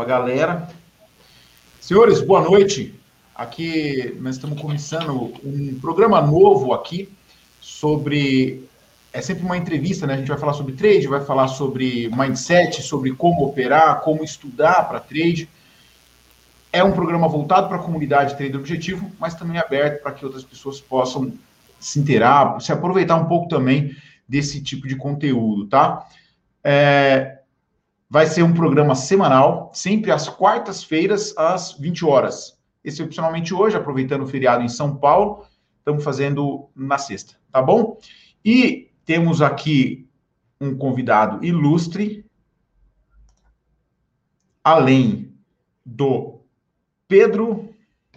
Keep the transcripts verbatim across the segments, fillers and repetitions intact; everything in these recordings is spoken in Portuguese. para a galera. Senhores, boa noite. Aqui nós estamos começando um programa novo aqui sobre... É sempre uma entrevista, né? A gente vai falar sobre trade, vai falar sobre mindset, sobre como operar, como estudar para trade. É um programa voltado para a comunidade Trader Objetivo, mas também aberto para que outras pessoas possam se inteirar, se aproveitar um pouco também desse tipo de conteúdo, tá? É, vai ser um programa semanal, sempre às quartas-feiras, às vinte horas. Excepcionalmente hoje, aproveitando o feriado em São Paulo, estamos fazendo na sexta, tá bom? E temos aqui um convidado ilustre, além do Pedro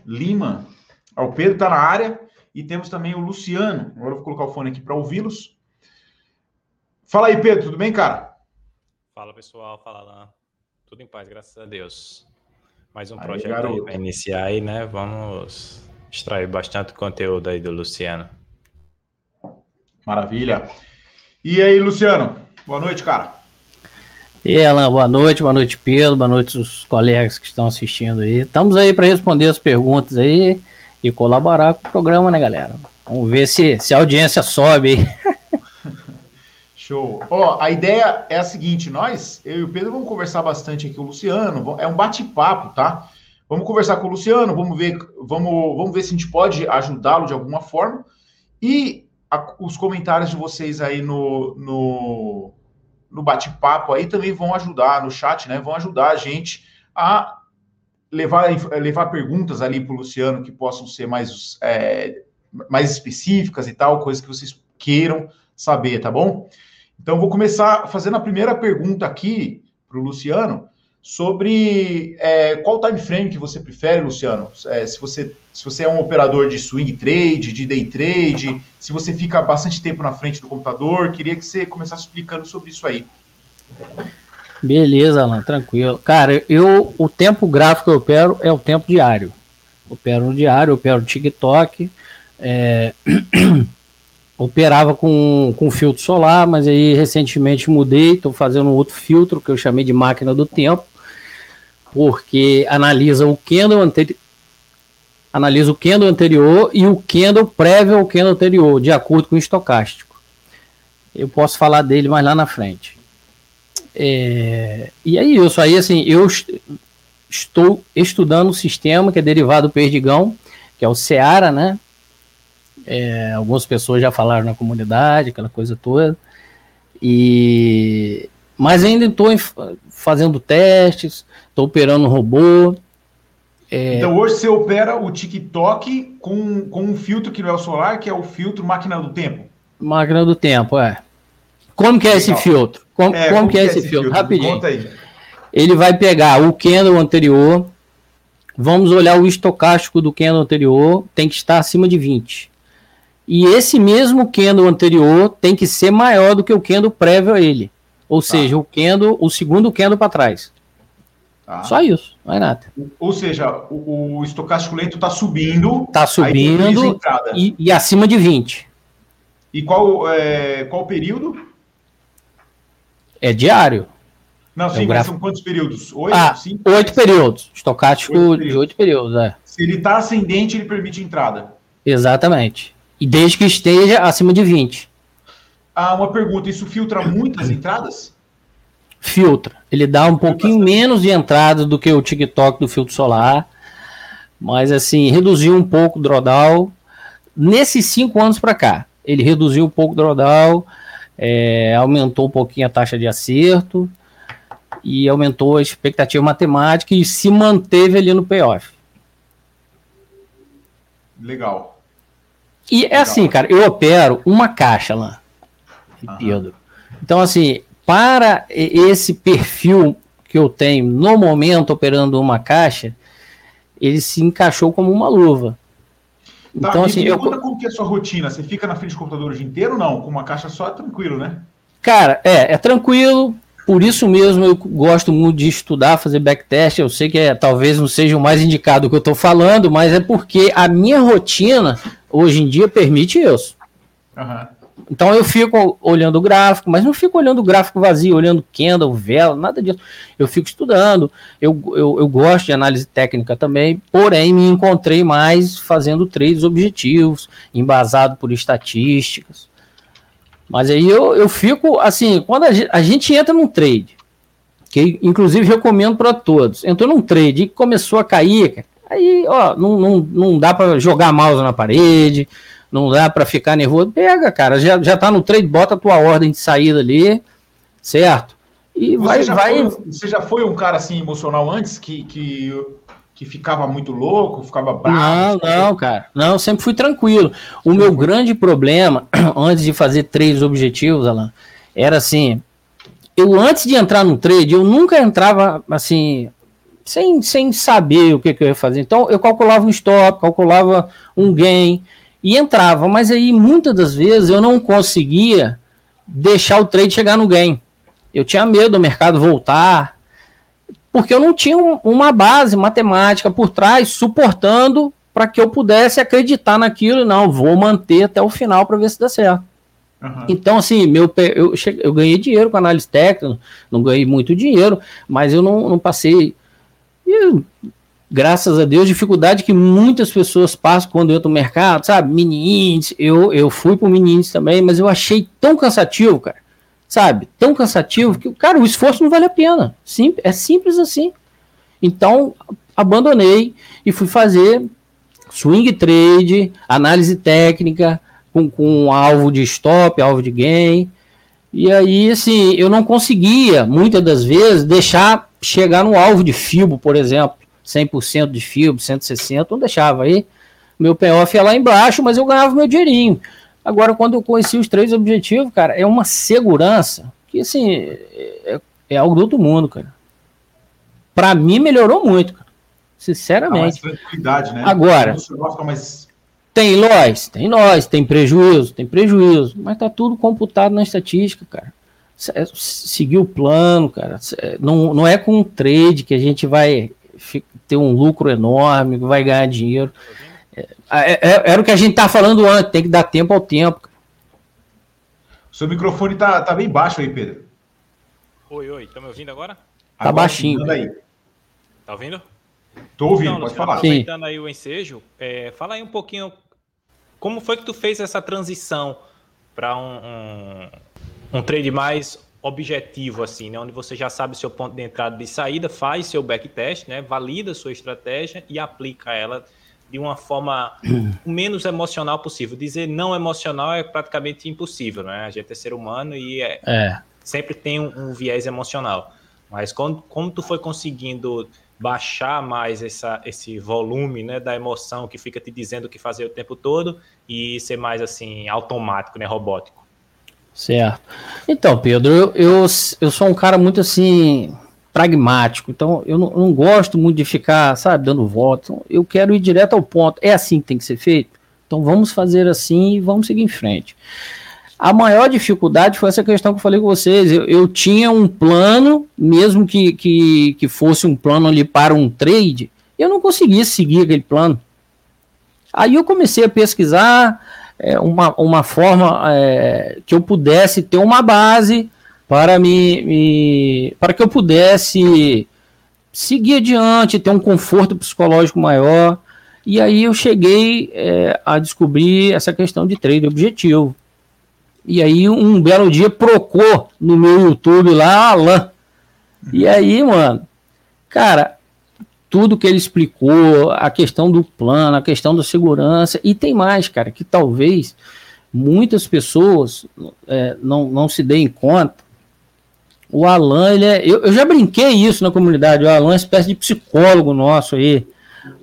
Lima. O Pedro está na área. E temos também o Luciano. Agora eu vou colocar o fone aqui para ouvi-los. Fala aí, Pedro. Tudo bem, cara? Fala, pessoal. Fala lá. Tudo em paz, graças a Deus. Mais um aí, projeto aí para iniciar aí, né? Vamos extrair bastante conteúdo aí do Luciano. Maravilha. E aí, Luciano? Boa noite, cara. E aí, Alain, boa noite. Boa noite, Pedro. Boa noite os colegas que estão assistindo aí. Estamos aí para responder as perguntas aí e colaborar com o programa, né, galera? Vamos ver se, se a audiência sobe aí. Show. Ó, a ideia é a seguinte, nós, eu e o Pedro, vamos conversar bastante aqui com o Luciano. É um bate-papo, tá? Vamos conversar com o Luciano, vamos ver, vamos, vamos ver se a gente pode ajudá-lo de alguma forma. E os comentários de vocês aí no, no, no bate-papo aí também vão ajudar, no chat, né? Vão ajudar a gente a levar, levar perguntas ali para o Luciano que possam ser mais, é, mais específicas e tal, coisas que vocês queiram saber, tá bom? Então, vou começar fazendo a primeira pergunta aqui para o Luciano sobre é, qual time frame que você prefere, Luciano? É, se você... Se você é um operador de swing trade, de day trade, se você fica bastante tempo na frente do computador, queria que você começasse explicando sobre isso aí. Beleza, Alain, tranquilo. Cara, eu, o tempo gráfico que eu opero é o tempo diário. Eu opero no diário, eu opero no TikTok, é... operava com, com filtro solar, mas aí recentemente mudei, estou fazendo um outro filtro que eu chamei de máquina do tempo, porque analisa o candle anterior, analisa o candle anterior e o candle prévio ao candle anterior, de acordo com o estocástico. Eu posso falar dele mais lá na frente. É... E é isso. Aí, assim, eu est- estou estudando um sistema que é derivado do Perdigão, que é o Seara, né? É... Algumas pessoas já falaram na comunidade, aquela coisa toda. E... Mas ainda estou fazendo testes, estou operando um robô. Então, hoje você opera o TikTok com, com um filtro que não é o solar, que é o filtro máquina do tempo. Máquina do tempo, é. Como que é esse Legal. filtro? Como, é, como, como que é esse filtro? filtro? Rapidinho. Conta aí. Ele vai pegar o candle anterior, vamos olhar o estocástico do candle anterior, tem que estar acima de vinte. E esse mesmo candle anterior tem que ser maior do que o candle prévio a ele. Ou tá. seja, o candle, o segundo candle para trás. Tá. Só isso, não é nada. Ou seja, o, o estocástico lento está subindo. Está subindo e, e acima de vinte. E qual é, qual período? É diário. Não, sim, mas são quantos períodos? Oito? Ah, cinco, oito seis, períodos. Estocástico oito períodos. De oito períodos, é. Se ele está ascendente, ele permite entrada. Exatamente. E desde que esteja acima de vinte. Ah, uma pergunta. Isso filtra muitas entradas? Filtra, ele dá um pouquinho menos de entrada do que o TikTok do filtro solar, mas assim, reduziu um pouco o drawdown, nesses cinco anos para cá, ele reduziu um pouco o drawdown, é, aumentou um pouquinho a taxa de acerto, e aumentou a expectativa matemática e se manteve ali no payoff. Legal. E é Legal. assim, cara, eu opero uma caixa lá, Pedro. Então assim, para esse perfil que eu tenho no momento operando uma caixa, ele se encaixou como uma luva. Tá, então, assim, eu... Conta como que é a sua rotina? Você fica na frente do computador o dia inteiro ou não? Com uma caixa só é tranquilo, né? Cara, é, é tranquilo. Por isso mesmo eu gosto muito de estudar, fazer backtest. Eu sei que é, talvez não seja o mais indicado que eu estou falando, mas é porque a minha rotina hoje em dia permite isso. Aham. Uhum. Então eu fico olhando o gráfico, mas não fico olhando o gráfico vazio, olhando candle, vela, nada disso. Eu fico estudando, eu, eu, eu gosto de análise técnica também, porém me encontrei mais fazendo trades objetivos, embasado por estatísticas. Mas aí eu, eu fico assim, quando a gente, a gente entra num trade, que inclusive recomendo para todos, entrou num trade e começou a cair, aí ó, não, não, não dá para jogar mouse na parede, não dá para ficar nervoso, pega, cara, já, já tá no trade, bota a tua ordem de saída ali, certo? E você vai... Já vai... Foi, você já foi um cara assim emocional antes, que, que, que ficava muito louco, ficava bravo? Não, não, cara, não, sempre fui tranquilo. O Sim, meu foi. grande problema, antes de fazer três objetivos, Alain, era assim, eu antes de entrar no trade, eu nunca entrava assim... Sem, sem saber o que, que eu ia fazer. Então eu calculava um stop, calculava um gain e entrava, mas aí muitas das vezes eu não conseguia deixar o trade chegar no gain. Eu tinha medo do mercado voltar, porque eu não tinha um, uma base matemática por trás suportando para que eu pudesse acreditar naquilo e não, vou manter até o final para ver se dá certo. Uhum. Então, assim, meu, eu, cheguei, eu ganhei dinheiro com análise técnica, não ganhei muito dinheiro, mas eu não, não passei... E, graças a Deus, dificuldade que muitas pessoas passam quando eu entro no mercado, sabe, mini índice, eu, eu fui pro mini índice também, mas eu achei tão cansativo, cara, sabe, tão cansativo, que, cara, o esforço não vale a pena, Sim, é simples assim. Então, abandonei e fui fazer swing trade, análise técnica, com, com alvo de stop, alvo de gain, e aí, assim, eu não conseguia, muitas das vezes, deixar chegar no alvo de Fibo, por exemplo, cem por cento de Fibo, cento e sessenta, não deixava aí, meu payoff ia lá embaixo, mas eu ganhava meu dinheirinho. Agora, quando eu conheci os três objetivos, cara, é uma segurança que, assim, é, é algo do outro mundo, cara. Pra mim, melhorou muito, cara. Sinceramente. Ah, mais tranquilidade, né? Agora, mais... tem nós, tem nós, tem prejuízo, tem prejuízo, mas tá tudo computado na estatística, cara. Seguir o plano, cara, não, não é com um trade que a gente vai ter um lucro enorme, que vai ganhar dinheiro. Era é, é, é o que a gente tá falando antes, tem que dar tempo ao tempo. O seu microfone tá, tá bem baixo aí, Pedro. Oi, oi, tá me ouvindo agora? Tá agora, baixinho. Aí. Tá ouvindo? Tô ouvindo, então, pode Luciano, falar. Aproveitando aí o ensejo, é, fala aí um pouquinho, como foi que tu fez essa transição para um... um... um trade mais objetivo, assim, né? Onde você já sabe seu ponto de entrada e de saída, faz seu backtest, né? Valida sua estratégia e aplica ela de uma forma o menos emocional possível. Dizer não emocional é praticamente impossível, né? A gente é ser humano e é, é. sempre tem um, um viés emocional. Mas quando, como tu foi conseguindo baixar mais essa, esse volume, né, da emoção que fica te dizendo o que fazer o tempo todo e ser mais, assim, automático, né? Robótico. Certo. Então, Pedro, eu, eu, eu sou um cara muito, assim, pragmático. Então, eu não, não gosto muito de ficar, sabe, dando volta. Então, eu quero ir direto ao ponto. É assim que tem que ser feito? Então, vamos fazer assim e vamos seguir em frente. A maior dificuldade foi essa questão que eu falei com vocês. Eu, eu tinha um plano, mesmo que, que, que fosse um plano ali para um trade, eu não conseguia seguir aquele plano. Aí eu comecei a pesquisar... É uma, uma forma é, que eu pudesse ter uma base para, me, me, para que eu pudesse seguir adiante, ter um conforto psicológico maior. E aí eu cheguei é, a descobrir essa questão de trade objetivo. E aí um belo dia procurou no meu YouTube lá, Alain. E aí, mano, cara... tudo que ele explicou, a questão do plano, a questão da segurança, e tem mais, cara, que talvez muitas pessoas é, não, não se deem conta. O Alain, ele é, eu, eu já brinquei isso na comunidade, o Alain é uma espécie de psicólogo nosso aí.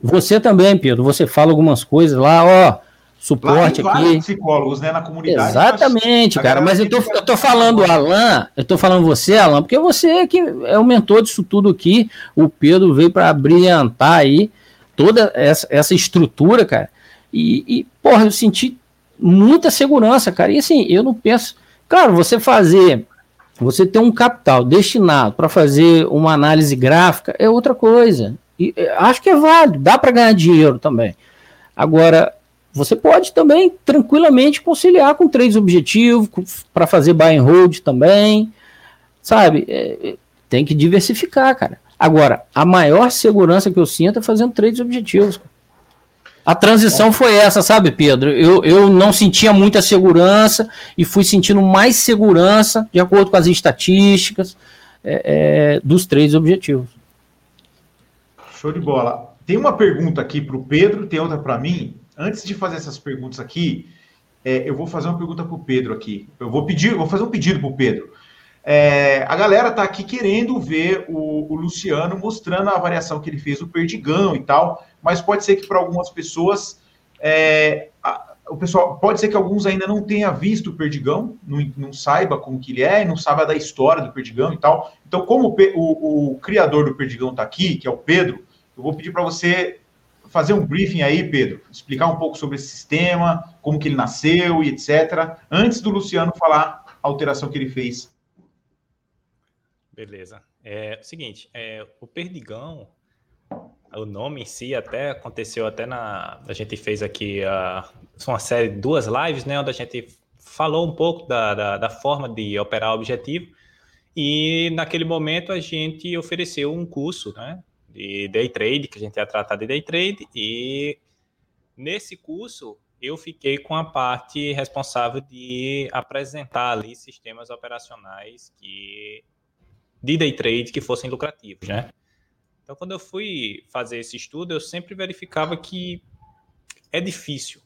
Você também, Pedro, você fala algumas coisas lá, ó, suporte lá aqui. Psicólogos, né, na comunidade. Exatamente, mas, cara, mas eu tô, eu tô falando Alain, eu tô falando você, Alain, porque você é que é o mentor disso tudo aqui. O Pedro veio para brilhantar aí toda essa, essa estrutura, cara. E, e, porra, eu senti muita segurança, cara. E assim, eu não penso... Claro, você fazer... Você ter um capital destinado para fazer uma análise gráfica é outra coisa. E, acho que é válido, dá para ganhar dinheiro também. Agora... você pode também tranquilamente conciliar com trades objetivos, para fazer buy and hold também, sabe? É, tem que diversificar, cara. Agora, a maior segurança que eu sinto é fazendo trades objetivos, cara. A transição foi essa, sabe, Pedro? Eu, eu não sentia muita segurança e fui sentindo mais segurança de acordo com as estatísticas é, é, dos três objetivos. Show de bola. Tem uma pergunta aqui para o Pedro, tem outra para mim. Antes de fazer essas perguntas aqui, é, eu vou fazer uma pergunta para o Pedro aqui. Eu vou pedir, vou fazer um pedido para o Pedro. É, a galera está aqui querendo ver o, o Luciano mostrando a variação que ele fez do Perdigão e tal. Mas pode ser que para algumas pessoas, é, a, o pessoal, pode ser que alguns ainda não tenha visto o Perdigão, não, não saiba como que ele é, não saiba da história do Perdigão e tal. Então, como o, o, o criador do Perdigão está aqui, que é o Pedro, eu vou pedir para você fazer um briefing aí, Pedro, explicar um pouco sobre esse sistema, como que ele nasceu e etcétera, antes do Luciano falar a alteração que ele fez. Beleza. É o seguinte, é, o Perdigão... O nome em si até aconteceu até na... A gente fez aqui uh, uma série de duas lives, né? Onde a gente falou um pouco da, da, da forma de operar o objetivo. E naquele momento a gente ofereceu um curso, né? De day trade, que a gente ia tratar de day trade. E nesse curso eu fiquei com a parte responsável de apresentar ali sistemas operacionais que, de day trade que fossem lucrativos, né? Então, quando eu fui fazer esse estudo, eu sempre verificava que é difícil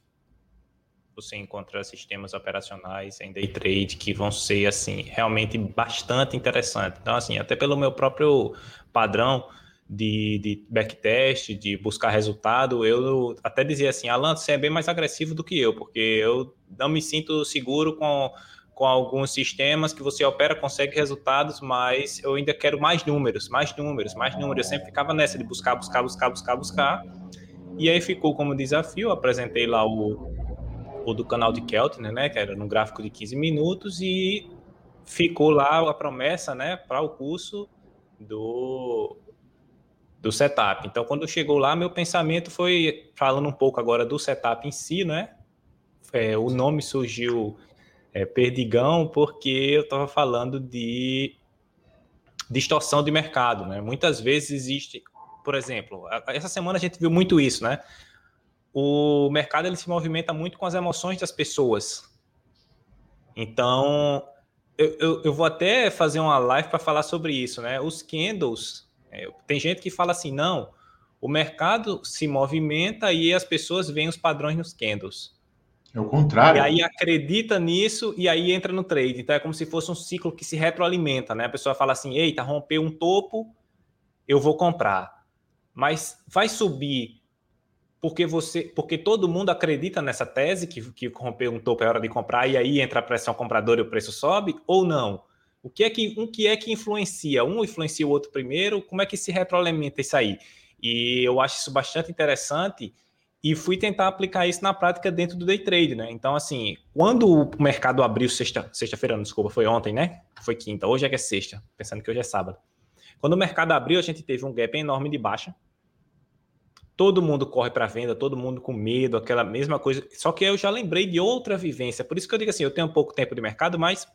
você encontrar sistemas operacionais em day trade que vão ser, assim, realmente bastante interessantes. Então, assim, até pelo meu próprio padrão de, de backtest, de buscar resultado, eu até dizia assim, Alain, você é bem mais agressivo do que eu, porque eu não me sinto seguro com... com alguns sistemas que você opera, consegue resultados, mas eu ainda quero mais números, mais números, mais números. Eu sempre ficava nessa de buscar, buscar, buscar, buscar, buscar. E aí ficou como desafio, eu apresentei lá o, o do canal de Keltner, né, que era num gráfico de quinze minutos, e ficou lá a promessa, né, para o curso do, do setup. Então, quando chegou lá, meu pensamento foi, falando um pouco agora do setup em si, né, é, o nome surgiu... É, Perdigão, porque eu estava falando de distorção de mercado, né? Muitas vezes existe, por exemplo, essa semana a gente viu muito isso, né? O mercado ele se movimenta muito com as emoções das pessoas. Então, eu, eu, eu vou até fazer uma live para falar sobre isso, né? Os candles, é, tem gente que fala assim, não, o mercado se movimenta e as pessoas veem os padrões nos candles. É o contrário. E aí acredita nisso e aí entra no trade. Então é como se fosse um ciclo que se retroalimenta, né? A pessoa fala assim, eita, rompeu um topo, eu vou comprar. Mas vai subir porque você, porque todo mundo acredita nessa tese que, que romper um topo é hora de comprar e aí entra a pressão compradora e o preço sobe ou não? O que é que, um que é que influencia? Um influencia o outro primeiro, como é que se retroalimenta isso aí? E eu acho isso bastante interessante. E fui tentar aplicar isso na prática dentro do day trade, né? Então, assim, quando o mercado abriu sexta, sexta-feira, não, desculpa, foi ontem, né? Foi quinta, hoje é que é sexta, pensando que hoje é sábado. Quando o mercado abriu, a gente teve um gap enorme de baixa. Todo mundo corre para venda, todo mundo com medo, aquela mesma coisa. Só que eu já lembrei de outra vivência. Por isso que eu digo assim, eu tenho pouco tempo de mercado, mas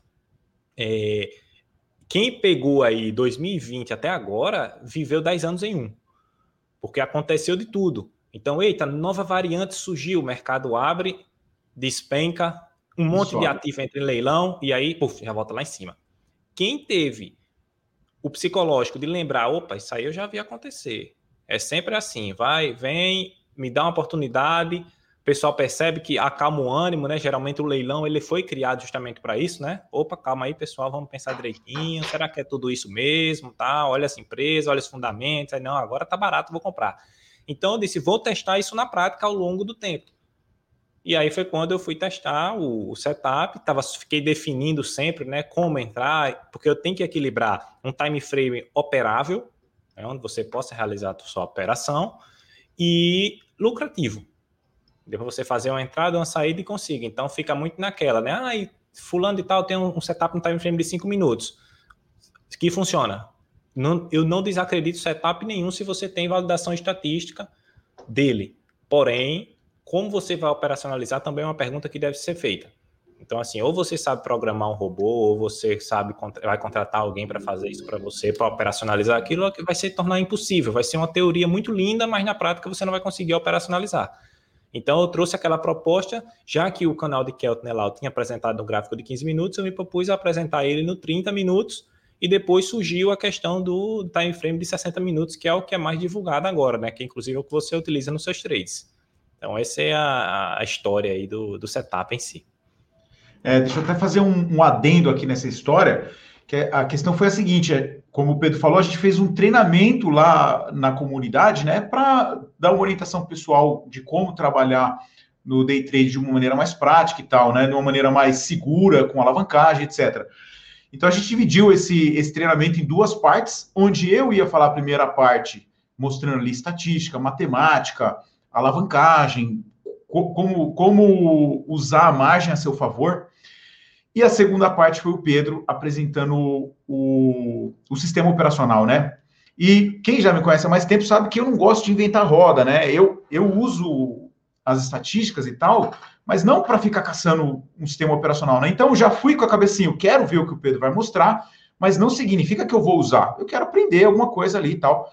é, quem pegou aí dois mil e vinte até agora viveu dez anos em um. Porque aconteceu de tudo. Então, eita, nova variante surgiu, o mercado abre, despenca, um monte Sobe. de ativo entra em leilão e aí, puf, já volta lá em cima. Quem teve o psicológico de lembrar, opa, isso aí eu já vi acontecer. É sempre assim, vai, vem, me dá uma oportunidade, o pessoal percebe que acalma o ânimo, né? Geralmente o leilão ele foi criado justamente para isso, né? Opa, calma aí, pessoal, vamos pensar direitinho, será que é tudo isso mesmo, tá? Olha essa empresa, olha os fundamentos, aí não, agora tá barato, vou comprar. Então, eu disse, vou testar isso na prática ao longo do tempo. E aí foi quando eu fui testar o, o setup, tava, fiquei definindo sempre, né, como entrar, porque eu tenho que equilibrar um time frame operável, né, onde você possa realizar a sua operação, e lucrativo. Depois você fazer uma entrada, uma saída e consiga. Então, fica muito naquela, né? Ah, e fulano de tal tem um, um setup no time frame de cinco minutos. Que funciona. Não, eu não desacredito setup nenhum se você tem validação estatística dele. Porém, como você vai operacionalizar também é uma pergunta que deve ser feita. Então, assim, ou você sabe programar um robô, ou você sabe vai contratar alguém para fazer isso para você, para operacionalizar aquilo, que vai se tornar impossível. Vai ser uma teoria muito linda, mas na prática você não vai conseguir operacionalizar. Então, eu trouxe aquela proposta, já que o canal de Keltner lá eu tinha apresentado um gráfico de quinze minutos, eu me propus a apresentar ele no trinta minutos, e depois surgiu a questão do time frame de sessenta minutos, que é o que é mais divulgado agora, né? Que inclusive é o que você utiliza nos seus trades. Então, essa é a, a história aí do, do setup em si. É, deixa eu até fazer um, um adendo aqui nessa história, que a questão foi a seguinte, é, como o Pedro falou, a gente fez um treinamento lá na comunidade, né, para dar uma orientação pessoal de como trabalhar no day trade de uma maneira mais prática e tal, né, de uma maneira mais segura, com alavancagem, etcétera. Então, a gente dividiu esse, esse treinamento em duas partes, onde eu ia falar a primeira parte, mostrando ali estatística, matemática, alavancagem, como, como usar a margem a seu favor. E a segunda parte foi o Pedro apresentando o, o, o sistema operacional, né? E quem já me conhece há mais tempo sabe que eu não gosto de inventar roda, né? Eu, eu uso as estatísticas e tal, mas não para ficar caçando um sistema operacional, né? Então, eu já fui com a cabecinha, eu quero ver o que o Pedro vai mostrar, mas não significa que eu vou usar. Eu quero aprender alguma coisa ali e tal.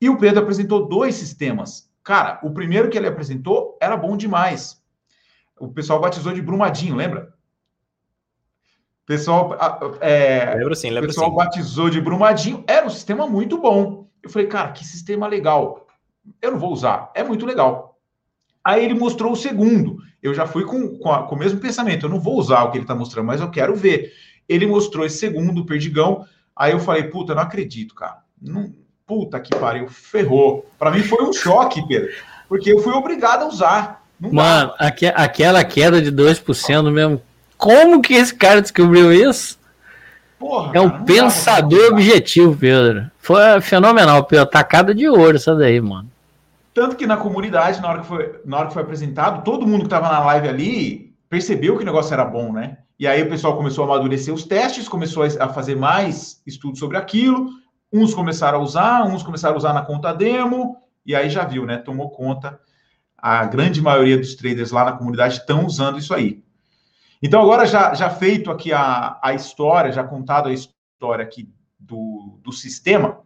E o Pedro apresentou dois sistemas. Cara, o primeiro que ele apresentou era bom demais. O pessoal batizou de Brumadinho, lembra? Pessoal, é, lembro sim, lembro pessoal sim. Batizou de Brumadinho, era um sistema muito bom. Eu falei, cara, que sistema legal. Eu não vou usar, é muito legal. Aí ele mostrou o segundo. Eu já fui com, com, a, com o mesmo pensamento, eu não vou usar o que ele está mostrando, mas eu quero ver. Ele mostrou esse segundo, o Perdigão. Aí eu falei, puta, não acredito, cara. Não, puta que pariu, ferrou. Para mim foi um choque, Pedro, porque eu fui obrigado a usar. Não Mano, aque, aquela queda de dois por cento mesmo. Como que esse cara descobriu isso? Porra, é um cara, pensador objetivo, Pedro. Foi fenomenal, Pedro. Tacada de ouro essa daí, mano. Tanto que na comunidade, na hora que foi, na hora que foi apresentado, todo mundo que estava na live ali percebeu que o negócio era bom, né? E aí o pessoal começou a amadurecer os testes, começou a fazer mais estudos sobre aquilo. Uns começaram a usar, uns começaram a usar na conta demo. E aí já viu, né? Tomou conta. A grande maioria dos traders lá na comunidade estão usando isso aí. Então, agora, já, já feito aqui a, a história, já contado a história aqui do, do sistema,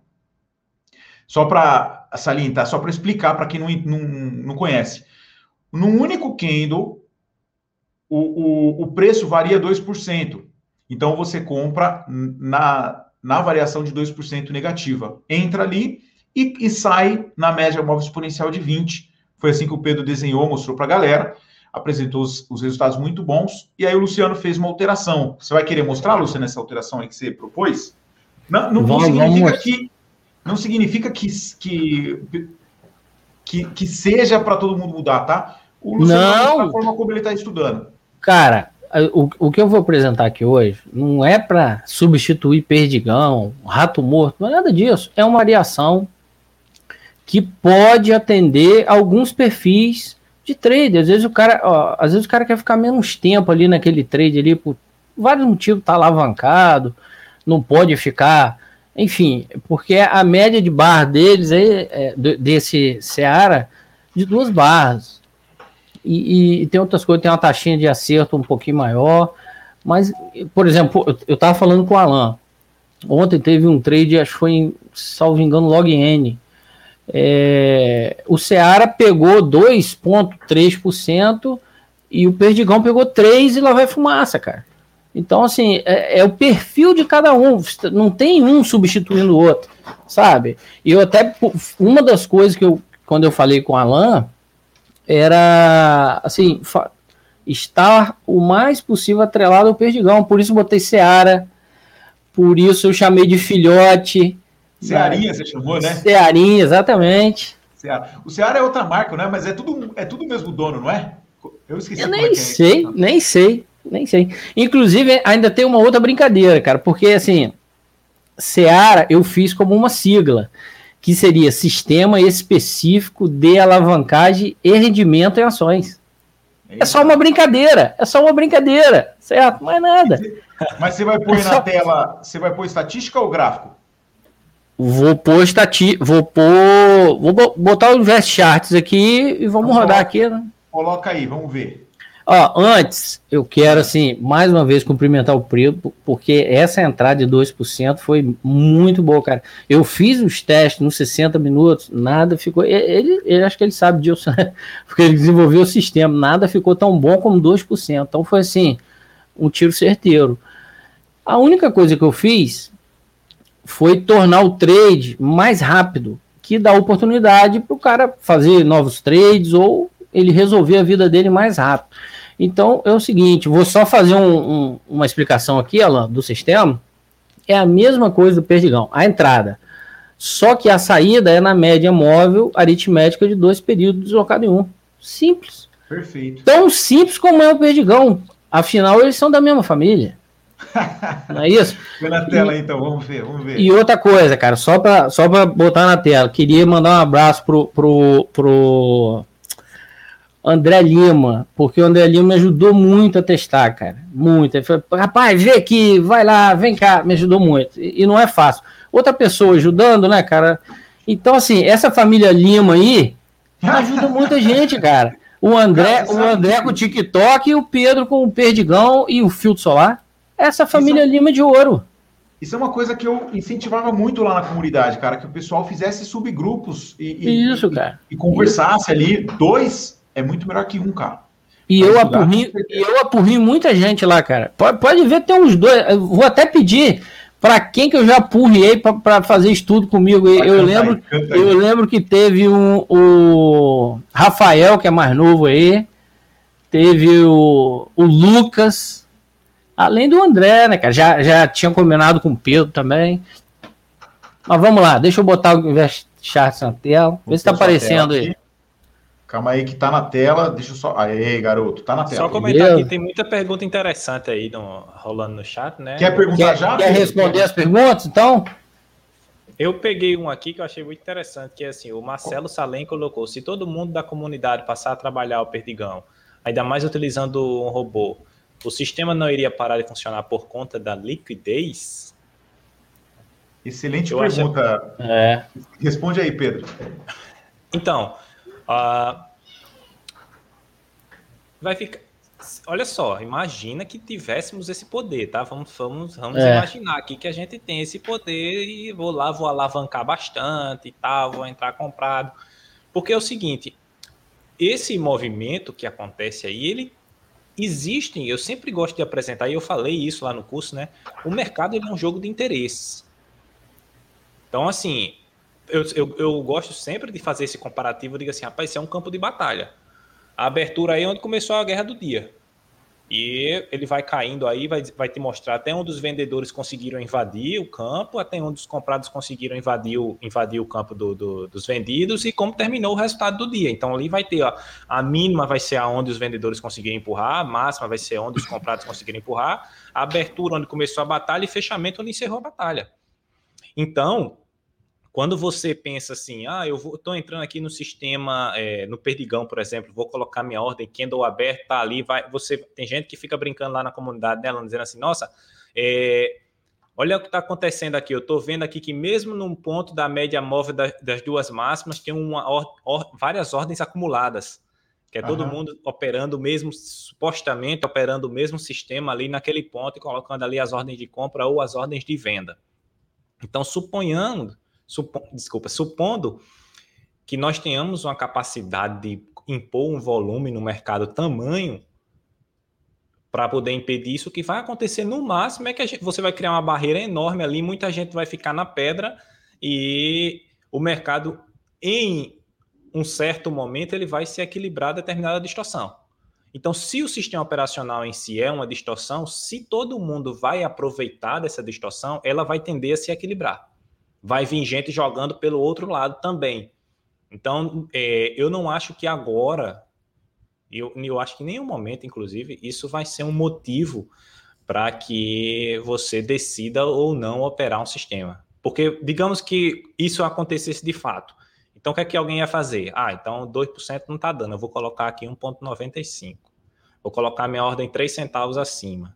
só para salientar, só para explicar para quem não, não, não conhece. Num único candle, o, o, o preço varia dois por cento. Então, você compra na, na variação de dois por cento negativa. Entra ali e, e sai na média móvel exponencial de vinte. Foi assim que o Pedro desenhou, mostrou para a galera. Apresentou os, os resultados muito bons, e aí o Luciano fez uma alteração. Você vai querer mostrar, Luciano, essa alteração aí que você propôs? Não, não, vamos, não significa, que, não significa que, que, que, que seja para todo mundo mudar, tá? O Luciano é a forma como ele está estudando. Cara, o, o que eu vou apresentar aqui hoje não é para substituir Perdigão, Rato Morto, não é nada disso. É uma variação que pode atender alguns perfis de trade. Às vezes o cara, ó, às vezes o cara quer ficar menos tempo ali naquele trade ali, por vários motivos, tá alavancado, não pode ficar, enfim, porque a média de barra deles aí, é, desse Seara, de duas barras, e, e, e tem outras coisas, tem uma taxinha de acerto um pouquinho maior, mas, por exemplo, eu, eu tava falando com o Alain, ontem teve um trade, acho que foi, em, salvo engano, log N, É, o Seara pegou dois vírgula três por cento e o Perdigão pegou três por cento e lá vai fumaça, cara. Então, assim, é, é o perfil de cada um, não tem um substituindo o outro, sabe? E eu até, uma das coisas que eu, quando eu falei com o Alain, era, assim, fa- estar o mais possível atrelado ao Perdigão, por isso eu botei Seara, por isso eu chamei de filhote, Searinha, você chamou, né? Searinha, exatamente. Seara. O Seara é outra marca, né? Mas é tudo é tudo o mesmo dono, não é? Eu esqueci. Eu nem é sei, é. nem sei, nem sei. Inclusive, ainda tem uma outra brincadeira, cara, porque, assim, Seara eu fiz como uma sigla, que seria Sistema Específico de Alavancagem e Rendimento em Ações. É, é só uma brincadeira, é só uma brincadeira, certo? Não é nada. Mas você vai pôr na tela, você vai pôr estatística ou gráfico? Vou pôr estati... vou pôr. Vou botar o VestCharts aqui e vamos então, rodar aqui, né? Coloca aí, vamos ver. Ó, antes, eu quero, assim, mais uma vez cumprimentar o Pedro, porque essa entrada de dois por cento foi muito boa, cara. Eu fiz os testes nos sessenta minutos, nada ficou... Ele, ele acho que ele sabe disso, né? Porque ele desenvolveu o sistema, nada ficou tão bom como dois por cento. Então foi, assim, um tiro certeiro. A única coisa que eu fiz foi tornar o trade mais rápido, que dá oportunidade para o cara fazer novos trades ou ele resolver a vida dele mais rápido. Então, é o seguinte, vou só fazer um, um, uma explicação aqui, Alain, do sistema. É a mesma coisa do Perdigão, a entrada. Só que a saída é na média móvel aritmética de dois períodos deslocado em um. Simples. Perfeito. Tão simples como é o Perdigão. Afinal, eles são da mesma família. Não é isso? Foi na tela, e, então, vamos ver, vamos ver. E outra coisa, cara, só para só para botar na tela, queria mandar um abraço pro... pro, pro André Lima, porque o André Lima me ajudou muito a testar, cara, muito. Ele falou, rapaz, vê aqui, vai lá, vem cá, me ajudou muito, e, e não é fácil. Outra pessoa ajudando, né, cara? Então, assim, essa família Lima aí ajuda muita gente, cara. O André, o André com o TikTok e o Pedro com o Perdigão e o filtro solar. Essa família isso, Lima de ouro. Isso é uma coisa que eu incentivava muito lá na comunidade, cara, que o pessoal fizesse subgrupos e, e, isso, cara. e, e conversasse isso. ali, dois... É muito melhor que um, cara. E eu, apurri, eu apurri muita gente lá, cara. Pode, pode ver, tem uns dois. Eu vou até pedir para quem que eu já apurriei para fazer estudo comigo. Vai eu cantar, lembro, canta eu lembro que teve um, o Rafael, que é mais novo aí. Teve o, o Lucas. Além do André, né, cara? Já, já tinha combinado com o Pedro também. Mas vamos lá. Deixa eu botar o VestCharts Santel. Vê se está aparecendo aí. Calma aí que tá na tela, deixa eu só... Aê, garoto, tá na tela. Só comentar aqui, tem muita pergunta interessante aí no... rolando no chat, né? Quer perguntar quer, já? Quer responder as perguntas, então? Eu peguei um aqui que eu achei muito interessante, que é assim, o Marcelo Salen colocou, se todo mundo da comunidade passar a trabalhar o Perdigão, ainda mais utilizando um robô, o sistema não iria parar de funcionar por conta da liquidez? Excelente eu pergunta. Acho... É. Responde aí, Pedro. Então... Uh, vai ficar. Olha só, imagina que tivéssemos esse poder, tá? Vamos, vamos, vamos é. imaginar aqui que a gente tem esse poder e vou lá, vou alavancar bastante e tal, vou entrar comprado. Porque é o seguinte, esse movimento que acontece aí, ele existe, eu sempre gosto de apresentar, e eu falei isso lá no curso, né? O mercado ele é um jogo de interesses. Então, assim... Eu, eu, eu gosto sempre de fazer esse comparativo, eu digo assim, rapaz, isso é um campo de batalha. A abertura aí é onde começou a guerra do dia. E ele vai caindo aí, vai, vai te mostrar até onde os vendedores conseguiram invadir o campo, até onde os comprados conseguiram invadir o, invadir o campo do, do, dos vendidos e como terminou o resultado do dia. Então ali vai ter, ó, a mínima vai ser aonde os vendedores conseguiram empurrar, a máxima vai ser onde os comprados conseguiram empurrar, a abertura onde começou a batalha e fechamento onde encerrou a batalha. Então... Quando você pensa assim, ah, eu estou entrando aqui no sistema, é, no Perdigão, por exemplo, vou colocar minha ordem, candle aberta, tá ali, vai, você, tem gente que fica brincando lá na comunidade dela, dizendo assim, nossa, é, olha o que está acontecendo aqui, eu estou vendo aqui que mesmo num ponto da média móvel das, das duas máximas, tem uma or, or, várias ordens acumuladas, que é uhum. todo mundo operando o mesmo, supostamente operando o mesmo sistema ali naquele ponto e colocando ali as ordens de compra ou as ordens de venda. Então, suponhando, Supo, desculpa, supondo que nós tenhamos uma capacidade de impor um volume no mercado tamanho para poder impedir isso, o que vai acontecer no máximo é que a gente, você vai criar uma barreira enorme ali, muita gente vai ficar na pedra e o mercado em um certo momento ele vai se equilibrar a determinada distorção. Então, se o sistema operacional em si é uma distorção, se todo mundo vai aproveitar dessa distorção, ela vai tender a se equilibrar. Vai vir gente jogando pelo outro lado também. Então, é, eu não acho que agora, eu, eu acho que em nenhum momento, inclusive, isso vai ser um motivo para que você decida ou não operar um sistema. Porque, digamos que isso acontecesse de fato. Então, o que é que alguém ia fazer? Ah, então dois por cento não está dando, eu vou colocar aqui um vírgula noventa e cinco. Vou colocar minha ordem três centavos acima.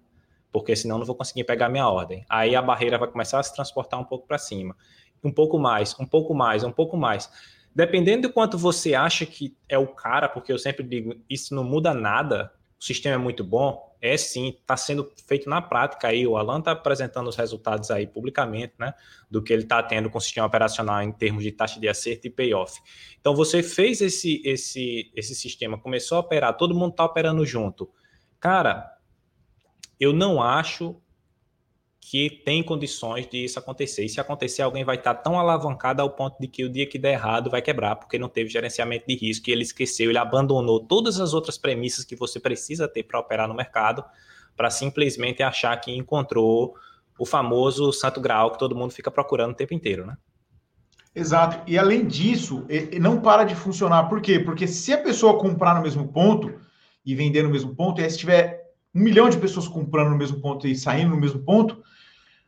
Porque senão não vou conseguir pegar minha ordem. Aí a barreira vai começar a se transportar um pouco para cima. Um pouco mais, um pouco mais, um pouco mais. Dependendo do quanto você acha que é o cara, porque eu sempre digo, isso não muda nada, o sistema é muito bom, é sim, está sendo feito na prática aí, o Alain está apresentando os resultados aí publicamente, né, do que ele está tendo com o sistema operacional em termos de taxa de acerto e payoff. Então você fez esse, esse, esse sistema, começou a operar, todo mundo está operando junto. Cara, eu não acho que tem condições de isso acontecer. E se acontecer, alguém vai estar tão alavancado ao ponto de que o dia que der errado vai quebrar, porque não teve gerenciamento de risco e ele esqueceu, ele abandonou todas as outras premissas que você precisa ter para operar no mercado, para simplesmente achar que encontrou o famoso santo graal que todo mundo fica procurando o tempo inteiro, né? Exato. E além disso, não para de funcionar. Por quê? Porque se a pessoa comprar no mesmo ponto e vender no mesmo ponto, e aí se tiver um milhão de pessoas comprando no mesmo ponto e saindo no mesmo ponto,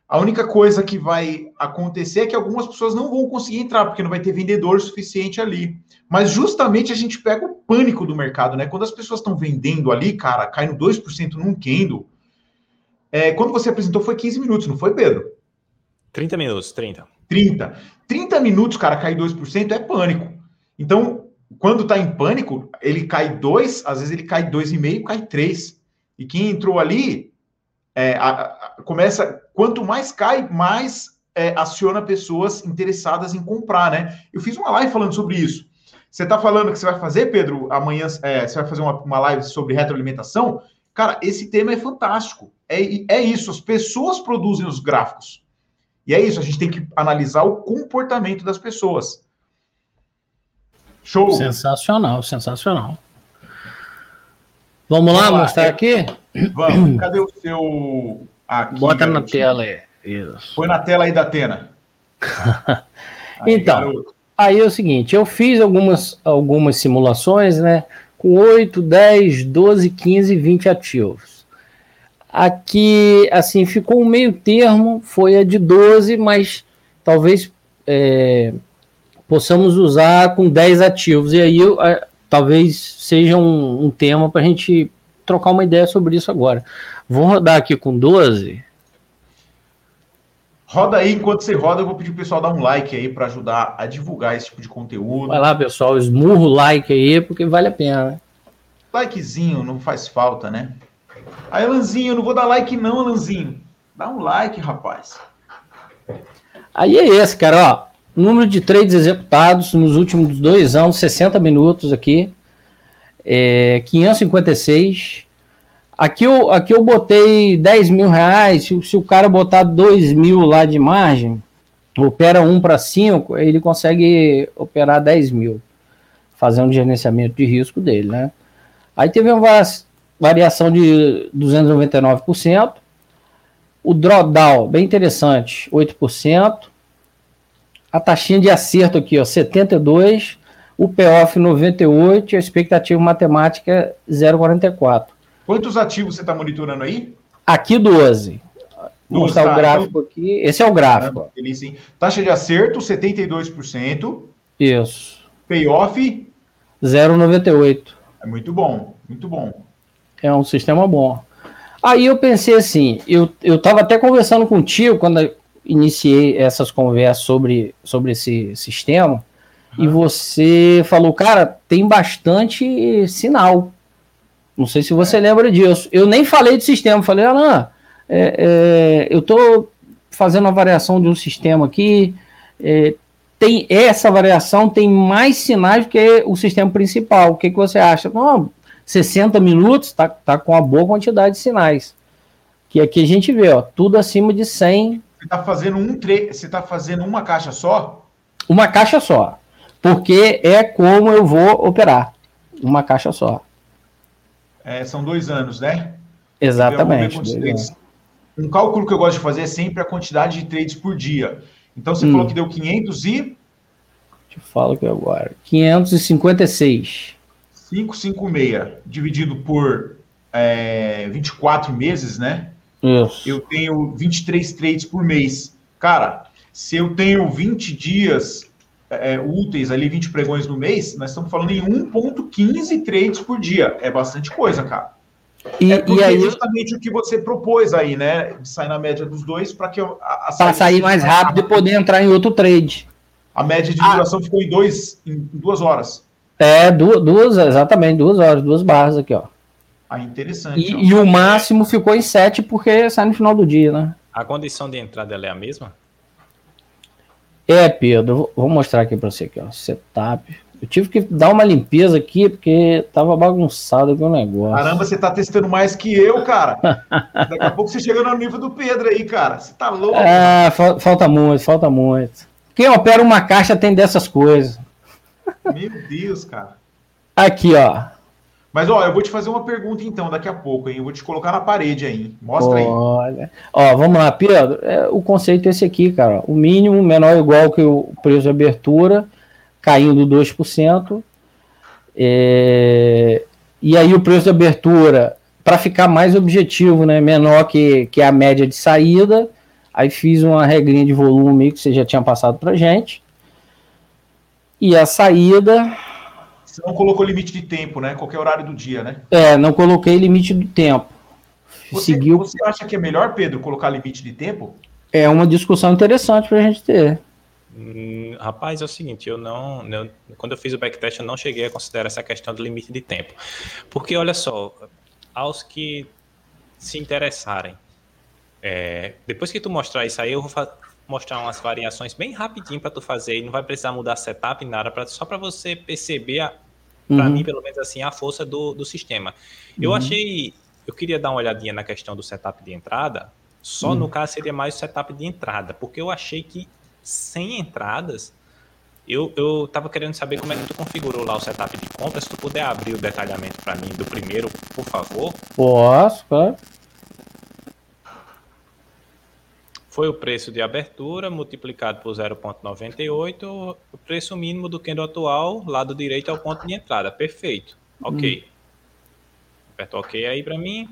a única coisa que vai acontecer é que algumas pessoas não vão conseguir entrar, porque não vai ter vendedor suficiente ali. Mas justamente a gente pega o pânico do mercado, né? Quando as pessoas estão vendendo ali, cara, cai no dois por cento num candle. É, quando você apresentou foi quinze minutos, não foi, Pedro? trinta minutos, trinta. trinta. trinta minutos, cara, cai dois por cento, é pânico. Então, quando está em pânico, ele cai dois, às vezes ele cai dois vírgula cinco, cai três. E quem entrou ali... É, a, a, começa, quanto mais cai, mais é, aciona pessoas interessadas em comprar, né? Eu fiz uma live falando sobre isso. Você tá falando que você vai fazer, Pedro, amanhã, é, você vai fazer uma, uma live sobre retroalimentação? Cara, esse tema é fantástico. É, é isso, as pessoas produzem os gráficos. E é isso, a gente tem que analisar o comportamento das pessoas. Show! Sensacional, sensacional. Vamos lá, mostrar aqui? Vamos, cadê o seu... Aqui, bota garotinho na tela aí. Isso. Põe na tela aí da Atena. aí, então, garoto. Aí é o seguinte, eu fiz algumas, algumas simulações, né? Com oito, dez, doze, quinze, vinte ativos. Aqui, assim, ficou um meio termo, foi a de doze, mas talvez é, possamos usar com dez ativos. E aí eu... Talvez seja um, um tema para a gente trocar uma ideia sobre isso agora. Vou rodar aqui com doze. Roda aí. Enquanto você roda, eu vou pedir para o pessoal dar um like aí para ajudar a divulgar esse tipo de conteúdo. Vai lá, pessoal. Esmurra o like aí, porque vale a pena. Likezinho não faz falta, né? Aí, Alanzinho, eu não vou dar like não, Alanzinho. Dá um like, rapaz. Aí é esse, cara, ó. Número de trades executados nos últimos dois anos, sessenta minutos aqui, é, quinhentos e cinquenta e seis. Aqui eu, aqui eu botei dez mil reais, se, se o cara botar dois mil lá de margem, opera um para cinco, ele consegue operar dez mil, fazendo o gerenciamento de risco dele, né? Aí teve uma variação de duzentos e noventa e nove por cento, o drawdown, bem interessante, oito por cento, a taxinha de acerto aqui, ó, setenta e dois, o payoff noventa e oito, a expectativa matemática zero vírgula quarenta e quatro. Quantos ativos você está monitorando aí? Aqui doze. Vou mostrar tá, o gráfico eu... aqui. Esse é o gráfico. Ah, ele, sim. Taxa de acerto, setenta e dois por cento. Isso. Payoff? zero vírgula noventa e oito. É muito bom, muito bom. É um sistema bom. Aí eu pensei assim, eu estava até conversando contigo quando... A, iniciei essas conversas sobre, sobre esse sistema, uhum. E você falou, cara, tem bastante sinal. Não sei se você é. lembra disso. Eu nem falei de sistema, falei, Alain, é, é, eu estou fazendo uma variação de um sistema aqui, é, tem essa variação, tem mais sinais do que o sistema principal. O que, que você acha? Bom, sessenta minutos, está tá com uma boa quantidade de sinais. Que aqui a gente vê, ó, tudo acima de cem. Você está fazendo, um tre... tá fazendo uma caixa só? Uma caixa só. Porque é como eu vou operar. Uma caixa só. É, são dois anos, né? Exatamente. Anos. Um cálculo que eu gosto de fazer é sempre a quantidade de trades por dia. Então, você hum. falou que deu quinhentos e... Deixa eu falar aqui agora. quinhentos e cinquenta e seis. quinhentos e cinquenta e seis dividido por é, vinte e quatro meses, né? Isso. Eu tenho vinte e três trades por mês. Cara, se eu tenho vinte dias é, úteis, ali vinte pregões no mês, nós estamos falando em um vírgula quinze trades por dia. É bastante coisa, cara. E, é e aí, justamente o que você propôs aí, né? Sai na média dos dois para que eu... Para sair mais rápido e poder entrar em outro trade. A média de duração ah. ficou em, dois, em duas horas. É, duas, duas, exatamente, duas horas, duas barras aqui, ó. Ah, interessante. E, ó. e o máximo ficou em sete, porque sai no final do dia, né? A condição de entrada, ela é a mesma? É, Pedro, vou mostrar aqui para você aqui, ó, setup. Eu tive que dar uma limpeza aqui, porque tava bagunçado com o negócio. Caramba, você tá testando mais que eu, cara. Daqui a pouco você chega no nível do Pedro aí, cara. Você tá louco. É, fal- falta muito, falta muito. Quem opera uma caixa tem dessas coisas. Meu Deus, cara. Aqui, ó. Mas, ó, eu vou te fazer uma pergunta, então, daqui a pouco, hein? Eu vou te colocar na parede aí. Mostra aí. Olha. Ó, vamos lá, Pedro. É, o conceito é esse aqui, cara. O mínimo menor ou igual que o preço de abertura, caindo dois por cento. É... E aí o preço de abertura, para ficar mais objetivo, né? Menor que, que a média de saída. Aí fiz uma regrinha de volume que você já tinha passado pra gente. E a saída... Você não colocou limite de tempo, né? Qualquer horário do dia, né? É, não coloquei limite de tempo. Você, Seguiu... você acha que é melhor, Pedro, colocar limite de tempo? É uma discussão interessante para a gente ter. Hum, rapaz, é o seguinte, eu não, eu, quando eu fiz o backtest, eu não cheguei a considerar essa questão do limite de tempo. Porque, olha só, aos que se interessarem, é, depois que tu mostrar isso aí, eu vou fa- mostrar umas variações bem rapidinho para tu fazer e não vai precisar mudar setup, nada, pra, só para você perceber, para uhum. mim, pelo menos assim, a força do, do sistema. Eu uhum. achei, eu queria dar uma olhadinha na questão do setup de entrada, só uhum. no caso seria mais o setup de entrada, porque eu achei que sem entradas, eu, eu tava querendo saber como é que tu configurou lá o setup de compra, se tu puder abrir o detalhamento para mim do primeiro, por favor. Posso, cara. Foi o preço de abertura multiplicado por zero vírgula noventa e oito, o preço mínimo do candle atual, lado direito ao ponto de entrada. Perfeito. Ok. Hum. Aperta ok aí para mim.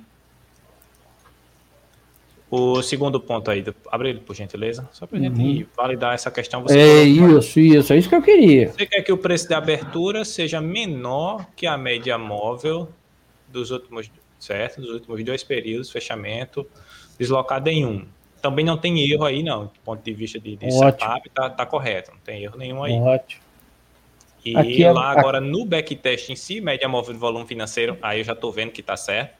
O segundo ponto aí, abre ele por gentileza, só para a gente uhum. validar essa questão. Você é isso, isso, é isso que eu queria. Você quer que o preço de abertura seja menor que a média móvel dos últimos, certo? Dos últimos dois períodos, fechamento, deslocado em um. Também não tem erro aí, não. Do ponto de vista de, de setup, tá, tá correto. Não tem erro nenhum aí. Ótimo. E aqui, lá aqui. Agora, no backtest em si, média móvel de volume financeiro, aí eu já tô vendo que tá certo.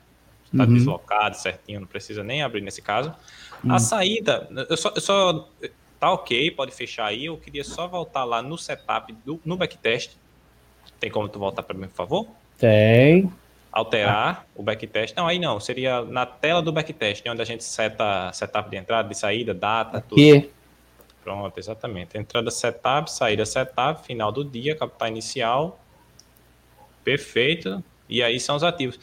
Tá uhum. deslocado certinho, não precisa nem abrir nesse caso. Uhum. A saída, eu só, eu só... Tá ok, pode fechar aí. Eu queria só voltar lá no setup, do, no backtest. Tem como tu voltar para mim, por favor? Tem. Alterar ah. o backtest, não, aí não, seria na tela do backtest, onde a gente seta setup de entrada, de saída, data, aqui. Tudo. Pronto, exatamente. Entrada setup, saída setup, final do dia, capital inicial. Perfeito. E aí são os ativos.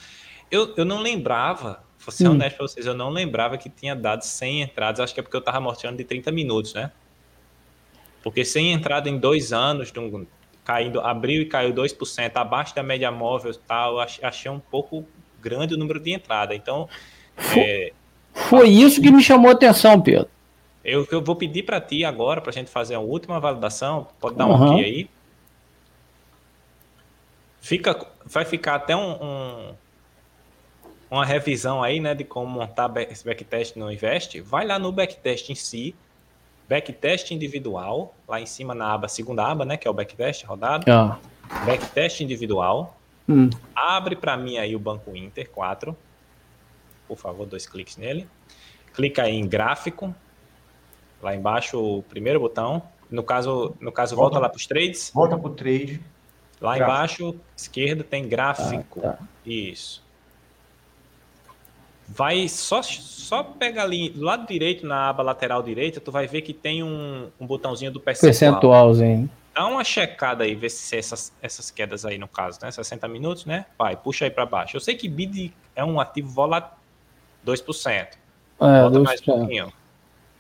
Eu, eu não lembrava, vou ser hum. honesto para vocês, eu não lembrava que tinha dado cem entradas, acho que é porque eu estava mostrando de trinta minutos, né? Porque cem entradas em dois anos, de um... Caindo, abriu e caiu dois por cento, abaixo da média móvel, tá, eu achei um pouco grande o número de entrada. Então, foi, é, foi isso que me chamou a atenção, Pedro. Eu, eu vou pedir para ti agora, para a gente fazer a última validação, pode dar uhum. um aqui aí. Fica, vai ficar até um, um, uma revisão aí, né, de como montar esse backtest no Invest. Vai lá no backtest em si. Backtest individual, lá em cima na aba, segunda aba, né, que é o backtest rodado. Ah. Backtest individual. Hum. Abre para mim aí o Banco Inter quatro. Por favor, dois cliques nele. Clica aí em gráfico. Lá embaixo o primeiro botão. No caso, no caso volta, volta lá para os trades. Volta para o trade. Lá gráfico. Embaixo, esquerda, tem gráfico. Ah, tá. Isso. Vai só, só pega ali do lado direito, na aba lateral direita, tu vai ver que tem um, um botãozinho do percentual. Percentualzinho. Dá uma checada aí, vê se essas, essas quedas aí, no caso, né? sessenta minutos, né? Vai, puxa aí para baixo. Eu sei que Bid é um ativo volátil, dois por cento. É, volta dois por cento. Mais um pouquinho.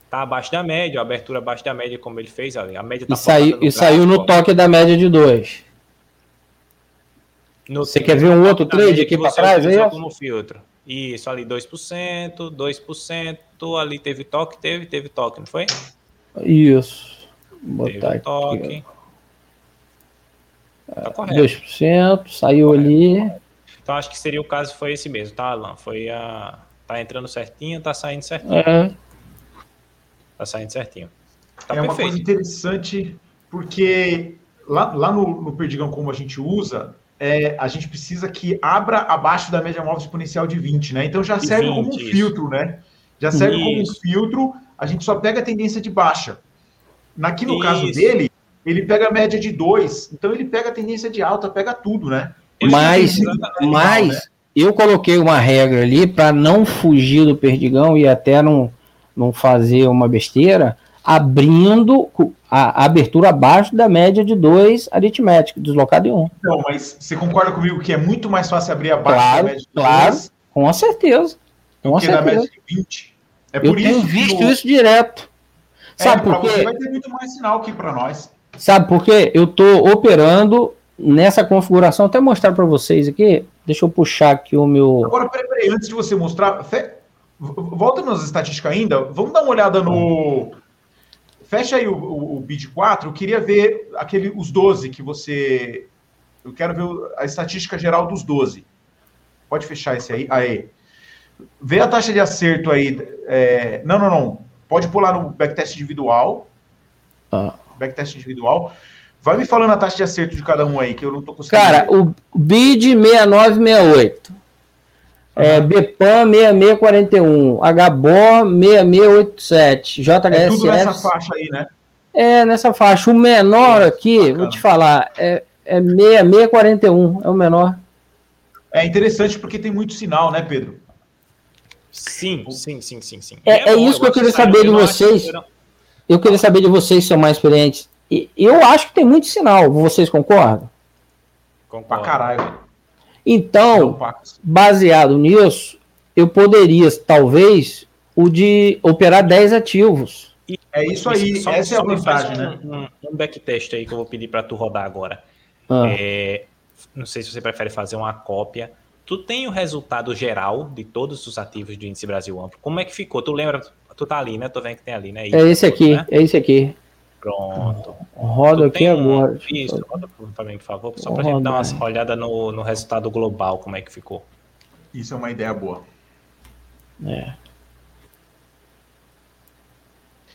Tá abaixo da média, a abertura abaixo da média, como ele fez ali. A média tá e saiu, no e saiu no toque da média de dois. No você quer ver um outro trade aqui para trás? Aí? Como filtro. Isso, ali dois por cento, dois por cento, ali teve toque, teve, teve toque, não foi? Isso. Vou botar teve toque. Aqui. Tá correto. dois por cento, saiu correto. Ali. Então, acho que seria o caso, foi esse mesmo, tá, Alain? Foi a... Tá entrando certinho, tá saindo certinho. É. Tá saindo certinho. Tá é perfeito. Uma coisa interessante porque lá, lá no, no Perdigão, como a gente usa, é, a gente precisa que abra abaixo da média móvel exponencial de vinte, né? Então já serve como um isso. filtro, né? Já serve isso. como um filtro, a gente só pega a tendência de baixa. Aqui, no isso. caso dele, ele pega a média de dois, então ele pega a tendência de alta, pega tudo, né? Ele mas, mas né? eu coloquei uma regra ali para não fugir do Perdigão e até não, não fazer uma besteira, abrindo a abertura abaixo da média de dois aritmética, deslocado em um. Não, mas você concorda comigo que é muito mais fácil abrir abaixo claro, da média de dois? Claro, com certeza. Com porque certeza. Na média de vinte. É por eu isso tenho visto eu... isso direto. Sabe é, por quê? Vai ter muito mais sinal aqui para nós. Sabe por quê? Eu estou operando nessa configuração. Até mostrar para vocês aqui. Deixa eu puxar aqui o meu... Agora, peraí, peraí. Antes de você mostrar... Fe... Volta nas estatísticas ainda. Vamos dar uma olhada no... Fecha aí o, o, o Bid quatro. Eu queria ver aquele, os doze que você... Eu quero ver a estatística geral dos doze. Pode fechar esse aí. Aí. Vê a taxa de acerto aí. É... Não, não, não. Pode pular no backtest individual. Ah. Backtest individual. Vai me falando a taxa de acerto de cada um aí, que eu não tô conseguindo. Cara, ver. O B I D seis nove seis oito. Uhum. É, B P A M seis seis quatro um. H B O R seis seis oito sete. J H S S. É tudo nessa faixa aí, né? É, nessa faixa. O menor aqui, bacana. Vou te falar, é, é seis seis quatro um. É o menor. É interessante porque tem muito sinal, né, Pedro? Sim, sim, sim, sim, sim. É, é, é bom, isso que eu, eu queria saber de vocês. Eu queria saber de vocês que são mais experientes. Eu acho que tem muito sinal. Vocês concordam? Concordo. Pra caralho. Então, baseado nisso, eu poderia, talvez, o de operar dez ativos. É isso aí. Só, Essa só é a vantagem, né? Um, um backtest aí que eu vou pedir pra tu rodar agora. Ah. É, não sei se você prefere fazer uma cópia. Tu tem o resultado geral de todos os ativos do Índice Brasil Amplo. Como é que ficou? Tu lembra? Tu tá ali, né? Tô vendo que tem ali, né? Isso, é esse aqui, né? É esse aqui. Pronto. Roda aqui agora. Um... Isso, roda pra mim, por favor, só pra gente dar uma olhada no, no resultado global, como é que ficou. Isso é uma ideia boa. É.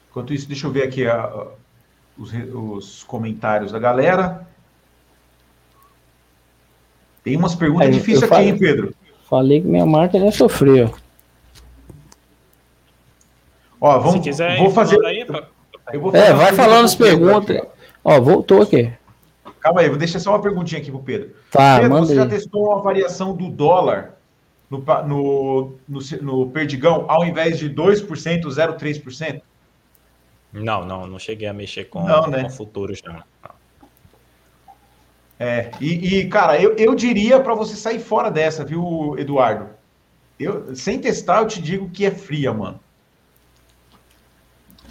Enquanto isso, deixa eu ver aqui a, a, os, os comentários da galera. Tem umas perguntas é, difíceis aqui, hein, Pedro? Falei que minha marca já sofreu. Ó, vamos... Se quiser, vou fazer... Aí, pra... eu vou fazer é, vai falando as perguntas. Aqui, ó. ó, voltou aqui. Calma aí, vou deixar só uma perguntinha aqui pro Pedro. Tá, Pedro, você aí. já testou uma variação do dólar no, no, no, no Perdigão ao invés de dois por cento, zero vírgula três por cento? Não, não, não cheguei a mexer com, não, né? com futuros, não. É, e, e cara, eu, eu diria para você sair fora dessa, viu, Eduardo? Eu, sem testar, eu te digo que é fria, mano.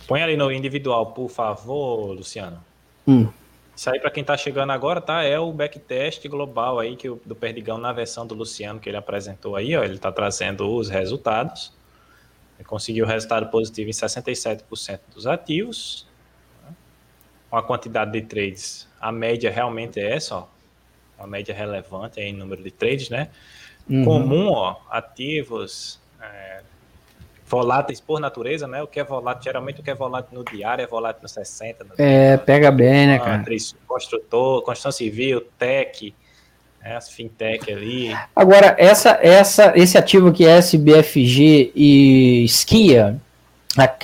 Põe ali no individual, por favor, Luciano. Hum. Isso aí, para quem tá chegando agora, tá? É o backtest global aí que o, do Perdigão na versão do Luciano que ele apresentou aí, ó. Ele tá trazendo os resultados. Ele conseguiu resultado positivo em sessenta e sete por cento dos ativos. A quantidade de trades, a média realmente é essa, ó, uma média relevante em número de trades, né? Uhum. Comum, ó, ativos é, voláteis por natureza, né? O que é volátil, geralmente o que é volátil no diário é volátil no sessenta. No é, diário, pega bem, né, cara? Construtor, construção civil, tech, né, as fintech ali. Agora, essa, essa, esse ativo que é S B F G e S K I A,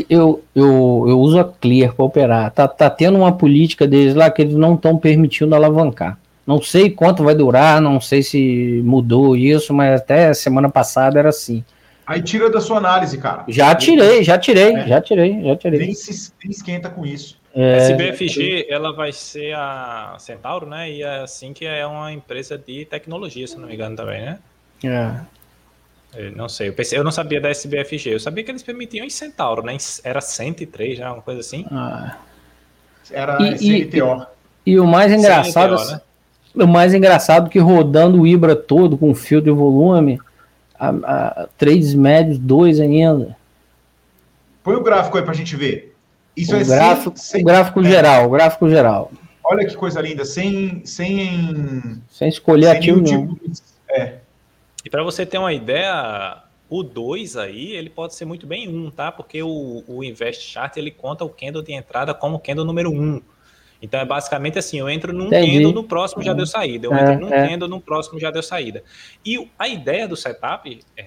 Eu, eu, eu uso a Clear para operar. Tá, tá tendo uma política deles lá que eles não estão permitindo alavancar. Não sei quanto vai durar, não sei se mudou isso, mas até semana passada era assim. Aí tira da sua análise, cara. Já tirei, já tirei, é. já tirei, já tirei. Nem se esquenta com isso. É, S B F G, ela vai ser a Centauro, né? E é assim que é uma empresa de tecnologia, se não me engano também, né? É. Eu não sei, eu, pensei, eu não sabia da S B F G, eu sabia que eles permitiam em Centauro, né? Era cento e três, já, uma coisa assim. Ah. Era e, C N T O. E, e o mais engraçado, C N T O, né? O mais engraçado que rodando o Ibra todo com fio de volume, a, a, três médios, dois ainda. Põe o gráfico aí pra gente ver. Isso o é gráfico, sem, o gráfico sem, geral, é. o gráfico geral. Olha que coisa linda, sem sem, sem escolher sem ativo nenhum. Tipo, é. E para você ter uma ideia, o dois aí, ele pode ser muito bem um, tá? Porque o, o VestCharts, ele conta o candle de entrada como candle número um. Então é basicamente assim, eu entro num Entendi. candle, no próximo já deu saída. Eu é, entro num é. candle, no próximo já deu saída. E a ideia do setup é,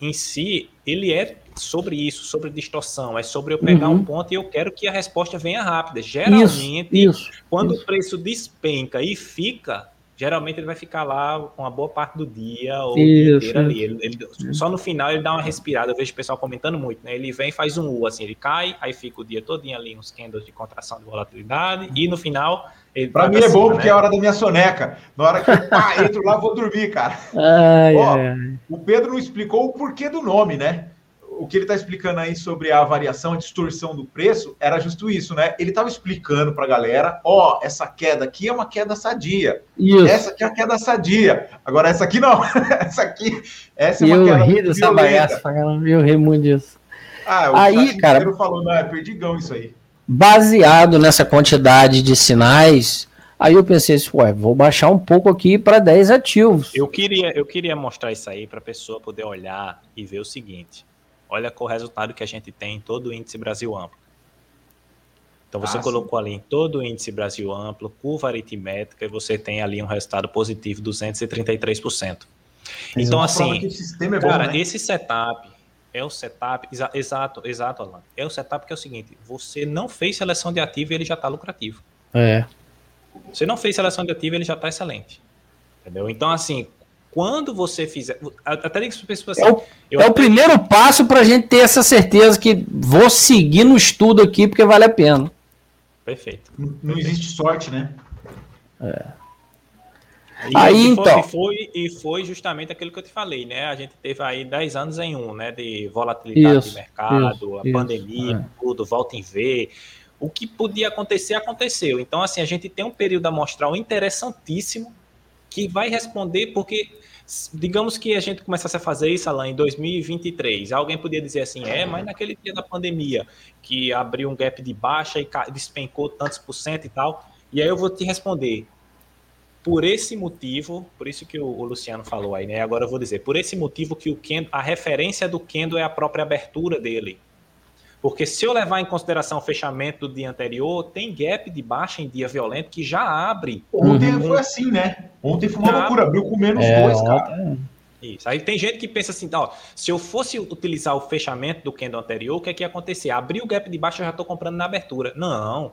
em si, ele é sobre isso, sobre distorção, é sobre eu pegar uhum. um ponto e eu quero que a resposta venha rápida. Geralmente, isso, isso, quando isso. o preço despenca e fica, geralmente ele vai ficar lá com uma boa parte do dia ou inteiro ali. Ele, ele, só no final ele dá uma respirada. Eu vejo o pessoal comentando muito, né? Ele vem e faz um U, assim, ele cai, aí fica o dia todinho ali, uns candles de contração de volatilidade, e no final... Para mim é cima, bom, né? Porque é a hora da minha soneca. Na hora que eu pá, entro lá, vou dormir, cara. Ai, Ó, ai, ai. O Pedro não explicou o porquê do nome, né? O que ele está explicando aí sobre a variação, a distorção do preço, era justo isso, né? Ele estava explicando para a galera, ó, oh, essa queda aqui é uma queda sadia. Isso. Essa aqui é uma queda sadia. Agora, essa aqui não. essa aqui, essa é uma eu queda ri dessa Eu ri muito disso. Ah, o aí, cara, Pedro falou, não, é perdigão isso aí. Baseado nessa quantidade de sinais, aí eu pensei assim, ué, vou baixar um pouco aqui para dez ativos. Eu queria, eu queria mostrar isso aí para a pessoa poder olhar e ver o seguinte. Olha qual o resultado que a gente tem em todo o Índice Brasil Amplo. Então, você ah, colocou sim. ali em todo o Índice Brasil Amplo, curva aritmética, e você tem ali um resultado positivo, duzentos e trinta e três por cento. Mas então, assim, esse é cara, bom, né? esse setup é o setup... Exa, exato, exato, Alain. É o setup que é o seguinte, você não fez seleção de ativo e ele já está lucrativo. É. Você não fez seleção de ativo e ele já está excelente. Entendeu? Então, assim... Quando você fizer... Até que pessoas, assim, é o, eu é até... o primeiro passo para a gente ter essa certeza que vou seguir no estudo aqui, porque vale a pena. Perfeito. Não, não existe sorte, né? É. E, aí, e foi, então... E foi, e foi justamente aquilo que eu te falei, né? A gente teve aí dez anos em um, né? De volatilidade isso, de mercado, isso, a isso, pandemia, é. tudo, volta em V... O que podia acontecer, aconteceu. Então, assim, a gente tem um período amostral interessantíssimo que vai responder, porque digamos que a gente começasse a fazer isso, Alain, em dois mil e vinte e três, alguém podia dizer assim, é, mas naquele dia da pandemia, que abriu um gap de baixa e despencou tantos por cento e tal, e aí eu vou te responder, por esse motivo, por isso que o, o Luciano falou aí, né, agora eu vou dizer, por esse motivo que o candle, a referência do candle é a própria abertura dele, porque se eu levar em consideração o fechamento do dia anterior, tem gap de baixa em dia violento que já abre. Ontem uhum. foi assim, né? Ontem foi uma já loucura, abriu com menos é, dois, cara. Isso. Aí tem gente que pensa assim, ó, se eu fosse utilizar o fechamento do candle anterior, o que é que ia acontecer? Abriu o gap de baixa, eu já estou comprando na abertura. Não.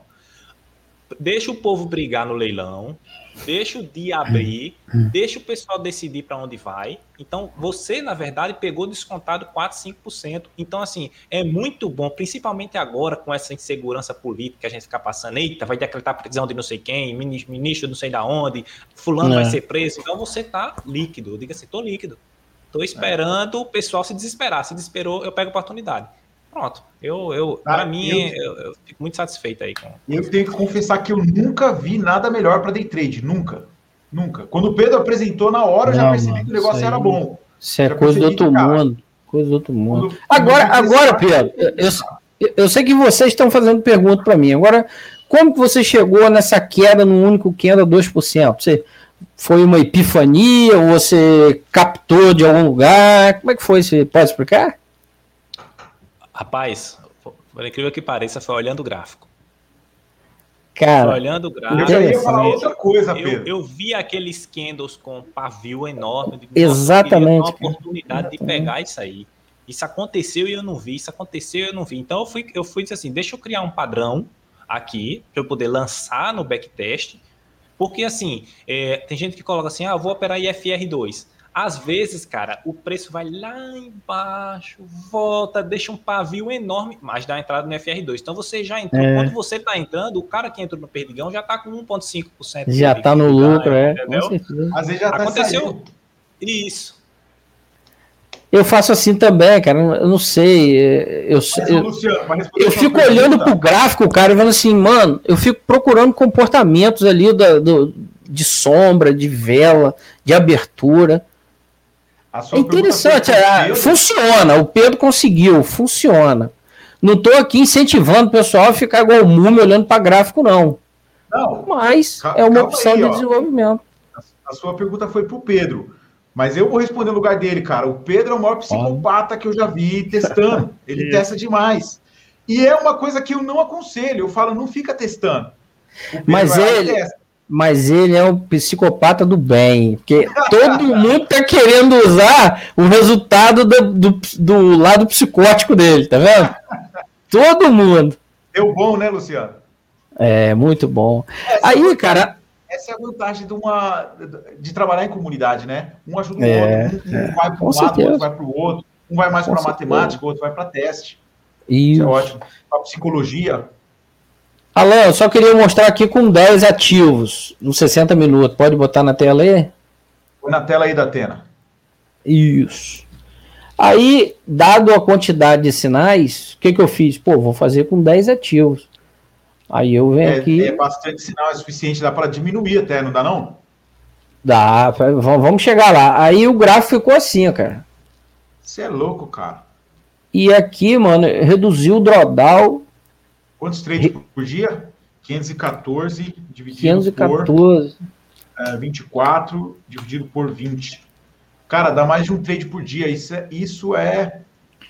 Deixa o povo brigar no leilão, deixa o dia abrir, deixa o pessoal decidir para onde vai. Então, você, na verdade, pegou descontado quatro, cinco por cento. Então, assim, é muito bom, principalmente agora com essa insegurança política que a gente fica passando. Eita, vai decretar prisão de não sei quem, ministro não sei da onde, fulano não. vai ser preso. Então, você tá líquido. Diga assim, tô líquido. Tô esperando é. o pessoal se desesperar. Se desesperou, eu pego a oportunidade. Pronto, eu, eu ah, para mim, eu, eu fico muito satisfeito aí. Com... Eu tenho que confessar que eu nunca vi nada melhor para day trade, nunca, nunca. Quando o Pedro apresentou na hora, eu já percebi mano, que o negócio era bom. Isso é coisa do outro mundo, coisa do outro mundo. Quando, agora, agora Pedro, eu, eu, eu sei que vocês estão fazendo pergunta para mim, agora, como que você chegou nessa queda no único candle dois por cento? Você foi uma epifania, ou você captou de algum lugar, como é que foi, você pode explicar? Rapaz, por incrível que pareça, foi olhando o gráfico. Cara, foi olhando o gráfico. Eu ia falar outra coisa, Pedro. Eu, eu vi aqueles candles com pavio enorme. De, exatamente. Eu tive uma oportunidade exatamente. de pegar isso aí. Isso aconteceu e eu não vi, isso aconteceu e eu não vi. Então, eu fui, eu fui dizer assim, deixa eu criar um padrão aqui, para eu poder lançar no backtest, porque, assim, é, tem gente que coloca assim, ah, eu vou operar I F R dois. Às vezes, cara, o preço vai lá embaixo, volta, deixa um pavio enorme, mas dá entrada no F R dois. Então, você já entrou. É. Quando você está entrando, o cara que entrou no Perdigão já está com um vírgula cinco por cento. Já está no lucro, é. Com Às vezes já tá Aconteceu saindo. Isso. Eu faço assim também, cara. Eu não sei. Eu, mas, eu, Luciano, eu fico pergunta. olhando para o gráfico, cara, e falando assim, mano, eu fico procurando comportamentos ali da, do, de sombra, de vela, de abertura. É interessante, é, funciona, o Pedro conseguiu, funciona. Não estou aqui incentivando o pessoal a ficar igual o múmio olhando para gráfico, não. Não. Mas é uma opção aí, de ó. desenvolvimento. A sua pergunta foi para o Pedro, mas eu vou responder no lugar dele, cara. O Pedro é o maior psicopata ah. que eu já vi testando, ele testa demais. E é uma coisa que eu não aconselho, eu falo, não fica testando. Mas ele, mas ele é um psicopata do bem, porque todo mundo tá querendo usar o resultado do, do, do lado psicótico dele, tá vendo? Todo mundo. Deu bom, né, Luciano? É, muito bom. Essa Aí, é, cara... Essa é a vantagem de, uma, de trabalhar em comunidade, né? Um ajuda o é, outro, um é, vai para um lado, certeza. outro vai para o outro, um vai mais para matemática, o outro vai para teste. Isso. Isso é ótimo. Para psicologia... Alain, eu só queria mostrar aqui com dez ativos, nos sessenta minutos. Pode botar na tela aí? Põe na tela aí da Atena. Isso. Aí, dado a quantidade de sinais, o que, que eu fiz? Pô, vou fazer com dez ativos. Aí eu venho é, aqui... É bastante sinal, é suficiente, dá para diminuir até, não dá não? Dá, vamos chegar lá. Aí o gráfico ficou assim, cara. Você é louco, cara. E aqui, mano, reduziu o drawdown... Quantos trades por dia? quinhentos e quatorze dividido quinhentos e quatorze por uh, vinte e quatro dividido por vinte. Cara, dá mais de um trade por dia. Isso é, isso é,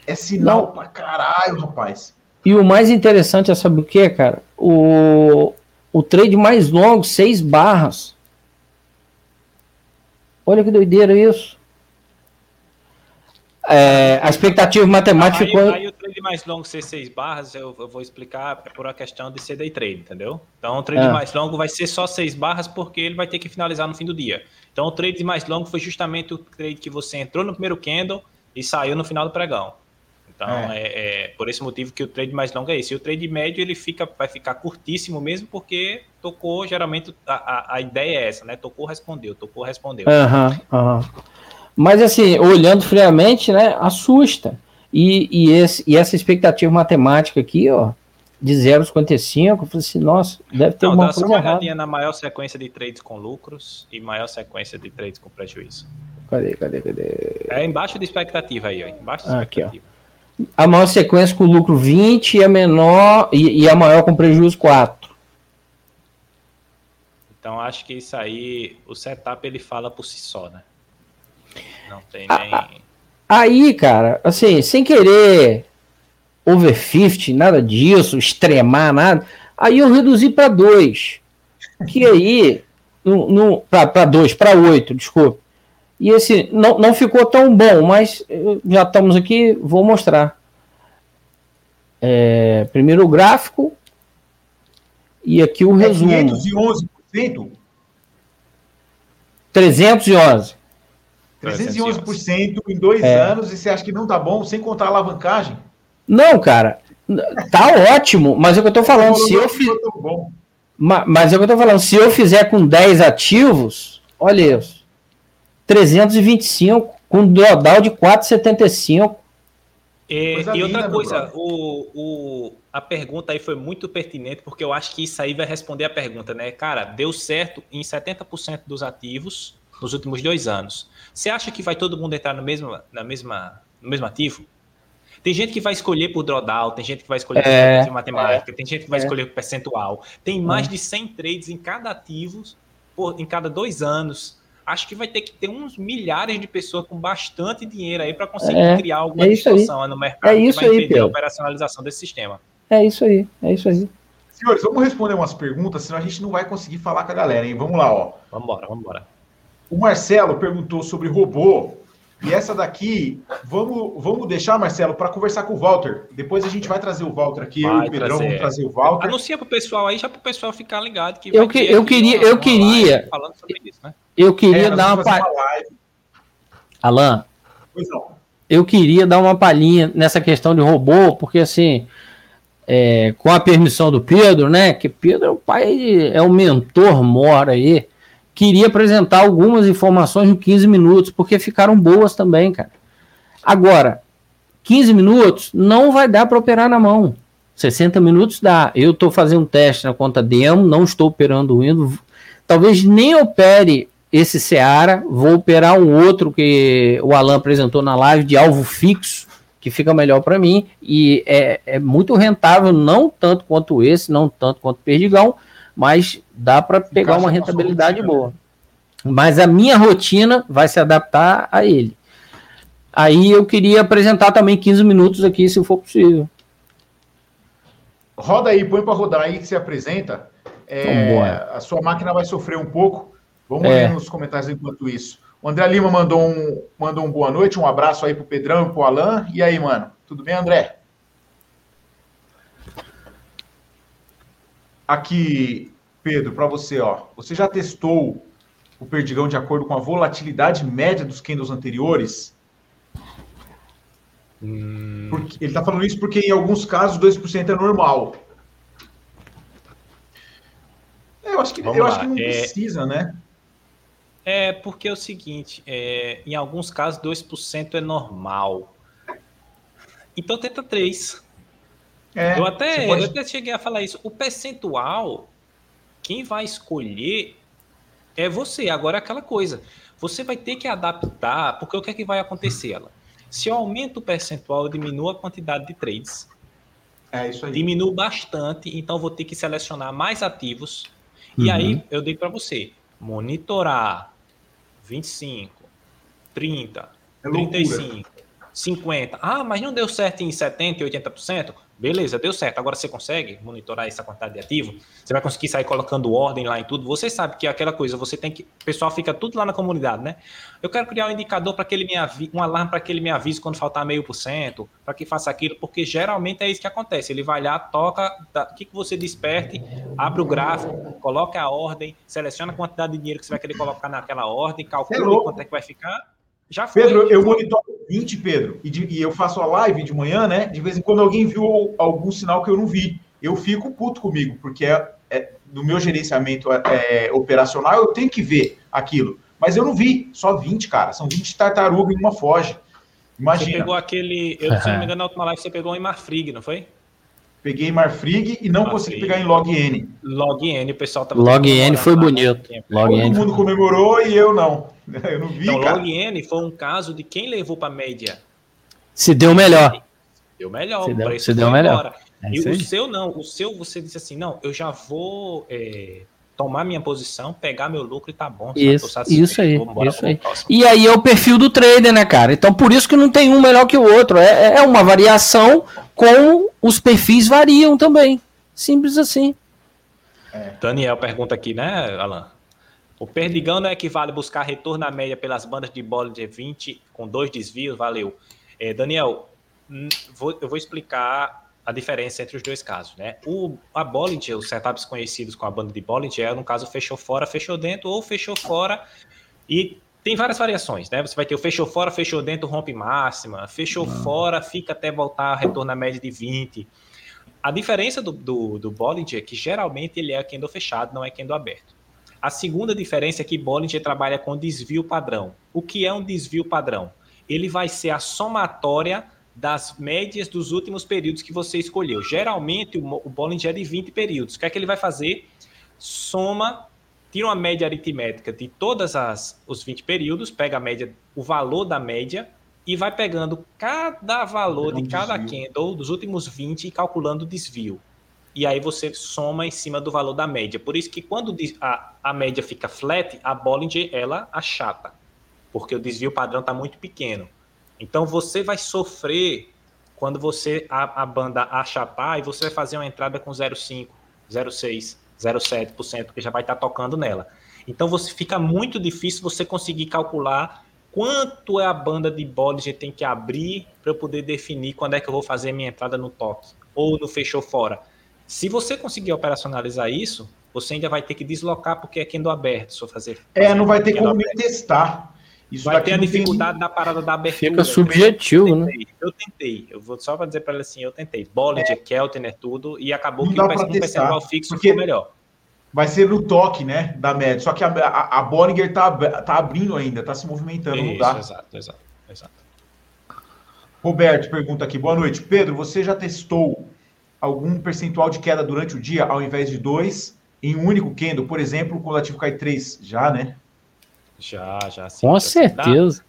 é sinal pra caralho, rapaz. E o mais interessante é saber o que, cara? O, o trade mais longo, seis barras. Olha que doideira isso. É, a expectativa matemática... Aí, ficou... aí o trade mais longo ser seis barras, eu, eu vou explicar por uma questão de ser day trade, entendeu? Então o trade é. mais longo vai ser só seis barras porque ele vai ter que finalizar no fim do dia. Então o trade mais longo foi justamente o trade que você entrou no primeiro candle e saiu no final do pregão. Então é, é, é por esse motivo que o trade mais longo é esse. E o trade médio ele fica, vai ficar curtíssimo mesmo porque tocou, geralmente a, a, a ideia é essa, né? Tocou, respondeu, tocou, respondeu. Aham, uhum, aham. Uhum. Mas, assim, olhando friamente, né, assusta. E, e, esse, e essa expectativa matemática aqui, ó, de zero vírgula cinquenta e cinco, eu falei assim, nossa, deve ter Não, uma coisa errada. Dá na maior sequência de trades com lucros e maior sequência de trades com prejuízo. Cadê, cadê, cadê? É embaixo da expectativa aí, ó, embaixo da expectativa. Aqui, ó. A maior sequência com lucro vinte e a menor, e, e a maior com prejuízo quatro. Então, acho que isso aí, o setup, ele fala por si só, né? Não tem nem... Aí, cara, assim, sem querer over cinquenta, nada disso, extremar, nada, aí eu reduzi para dois. Que aí, para dois, para oito, desculpa. E assim, não, não ficou tão bom, mas já estamos aqui, vou mostrar. É, primeiro o gráfico e aqui o é resumo. quinhentos e onze por cento? trezentos e onze por cento. trezentos e onze por cento em dois é. anos e você acha que não tá bom, sem contar a alavancagem? Não, cara, tá ótimo, mas é o que eu tô falando, se eu fiz... mas, mas é o que eu tô falando, se eu fizer com dez ativos, olha isso, trezentos e vinte e cinco, com drawdown de quatro vírgula setenta e cinco. É, coisa e linda, outra coisa, o, o, a pergunta aí foi muito pertinente, porque eu acho que isso aí vai responder a pergunta, né? Cara, deu certo em setenta por cento dos ativos, nos últimos dois anos. Você acha que vai todo mundo entrar no mesmo, na mesma, no mesmo ativo? Tem gente que vai escolher por drawdown, tem gente que vai escolher é, por matemática, é, tem gente que vai é. escolher por percentual. Tem mais hum. de cem trades em cada ativo, por, em cada dois anos. Acho que vai ter que ter uns milhares de pessoas com bastante dinheiro aí para conseguir é, criar alguma é distorção no mercado é isso que vai aí, impedir a operacionalização desse sistema. É isso aí, é isso aí. Senhores, vamos responder umas perguntas, senão a gente não vai conseguir falar com a galera, hein? Vamos lá, ó. Vamos embora, vamos embora. O Marcelo perguntou sobre robô, e essa daqui, vamos, vamos deixar, Marcelo, para conversar com o Walter. Depois a gente vai trazer o Walter aqui, vai eu e o Pedrão vamos trazer o Walter. Anuncia para o pessoal aí, já para o pessoal ficar ligado. Que eu, vai que, eu queria, uma, eu, uma queria falando sobre isso, né? eu queria é, dar uma palhinha. Alain, pois não. eu queria dar uma palhinha nessa questão de robô, porque assim, é, com a permissão do Pedro, né? Que Pedro é o pai, é o mentor, mora aí. Queria apresentar algumas informações em quinze minutos, porque ficaram boas também, cara. Agora, quinze minutos não vai dar para operar na mão. sessenta minutos dá. Eu estou fazendo um teste na conta demo, não estou operando o Windows. Talvez nem opere esse Seara, vou operar um outro que o Alain apresentou na live de alvo fixo, que fica melhor para mim, e é, é muito rentável, não tanto quanto esse, não tanto quanto o Perdigão, mas dá para pegar uma rentabilidade boa. Mas a minha rotina vai se adaptar a ele. Aí eu queria apresentar também quinze minutos aqui, se for possível. Roda aí, põe para rodar aí que você apresenta. É, a sua máquina vai sofrer um pouco. Vamos é. ler nos comentários enquanto isso. O André Lima mandou um, mandou um boa noite, um abraço aí pro Pedrão e pro Alain. E aí, mano? Tudo bem, André? Aqui, Pedro, para você, ó. Você já testou o Perdigão de acordo com a volatilidade média dos candles anteriores? Hum... Porque, ele está falando isso porque, em alguns casos, dois por cento é normal. Eu acho que, eu acho que não é... precisa, né? É, porque é o seguinte, é, em alguns casos, dois por cento é normal. Então, tenta três por cento. É, eu, até, pode... eu até cheguei a falar isso. O percentual, quem vai escolher é você. Agora é aquela coisa. Você vai ter que adaptar, porque o que é que vai acontecer, ela? Se eu aumento o percentual, eu diminuo a quantidade de trades. É isso aí. Diminuo bastante, então vou ter que selecionar mais ativos. Uhum. E aí eu dei para você monitorar vinte e cinco, trinta, é trinta e cinco, cinquenta. Ah, mas não deu certo em setenta por cento, oitenta por cento? Beleza, deu certo. Agora você consegue monitorar essa quantidade de ativo? Você vai conseguir sair colocando ordem lá em tudo? Você sabe que é aquela coisa, você tem que... O pessoal fica tudo lá na comunidade, né? Eu quero criar um indicador para que ele me avise, um alarme para que ele me avise quando faltar meio por cento, para que faça aquilo, porque geralmente é isso que acontece. Ele vai lá, toca, dá... o que que você desperte, abre o gráfico, coloca a ordem, seleciona a quantidade de dinheiro que você vai querer colocar naquela ordem, calcula quanto é que vai ficar. Já foi. Pedro, eu monitoro vinte, Pedro, e, de, e eu faço a live de manhã, né? De vez em quando alguém viu algum sinal que eu não vi. Eu fico puto comigo, porque é, é, no meu gerenciamento é, operacional eu tenho que ver aquilo. Mas eu não vi, só vinte, cara. São vinte tartarugas e uma foge. Imagina. Você pegou aquele... Eu, se não me engano, na última live você pegou em Marfrig, não foi? Peguei em Marfrig e não Marfrig. consegui pegar em LogN. LogN, o pessoal estava... LogN foi bonito. Log Todo N. mundo comemorou e eu não. Eu não vi, então, cara. LogN foi um caso de quem levou para a média. Se deu melhor. Deu melhor. Se deu, se deu melhor. É, e o seu não. O seu, você disse assim, não, eu já vou é, tomar minha posição, pegar meu lucro e tá bom. Isso, tá isso aí. Vou, isso aí. E aí é o perfil do trader, né, cara? Então, por isso que não tem um melhor que o outro. É, é uma variação com os perfis variam também. Simples assim. É. Daniel pergunta aqui, né, Alain? O Perdigão não equivale a buscar retorno na média pelas bandas de Bollinger vinte com dois desvios? Valeu. É, Daniel, vou, eu vou explicar a diferença entre os dois casos, né? O, a Bollinger, os setups conhecidos com a banda de Bollinger, no caso, fechou fora, fechou dentro, ou fechou fora. E tem várias variações, né? Você vai ter o fechou fora, fechou dentro, rompe máxima. Fechou não. fora, fica até voltar, retorno na média de vinte. A diferença do, do, do Bollinger é que geralmente ele é candle fechado, não é candle aberto. A segunda diferença é que Bollinger trabalha com desvio padrão. O que é um desvio padrão? Ele vai ser a somatória das médias dos últimos períodos que você escolheu. Geralmente, o Bollinger é de vinte períodos. O que é que ele vai fazer? Soma, tira uma média aritmética de todos os vinte períodos, pega a média, o valor da média e vai pegando cada valor de cada candle dos últimos vinte e calculando o desvio. E aí você soma em cima do valor da média. Por isso que quando a, a média fica flat, a Bollinger, ela achata, porque o desvio padrão está muito pequeno. Então, você vai sofrer quando você a, a banda achatar e você vai fazer uma entrada com zero vírgula cinco, zero vírgula seis, zero vírgula sete por cento, que já vai estar tá tocando nela. Então, você fica muito difícil você conseguir calcular quanto é a banda de Bollinger tem que abrir para eu poder definir quando é que eu vou fazer minha entrada no toque ou no fechou fora. Se você conseguir operacionalizar isso, você ainda vai ter que deslocar, porque é candle aberto. Só fazer, fazer é, não vai ter como me testar. Isso vai ter a dificuldade tem... da parada da abertura. Fica subjetivo, eu tentei, né? Eu tentei. Eu vou só dizer para ele assim, eu tentei. Bollinger, é. Keltner, tudo. E acabou não que o percentual fixo ficou melhor. Vai ser no toque, né, da média. Só que a, a, a Bollinger tá, tá abrindo ainda, tá se movimentando. Isso, não dá. Exato, exato, exato. Roberto pergunta aqui. Boa noite. Pedro, você já testou algum percentual de queda durante o dia, ao invés de dois, em um único candle, por exemplo, quando o ativo cai três, já, né? Já, já. Sim, com certeza.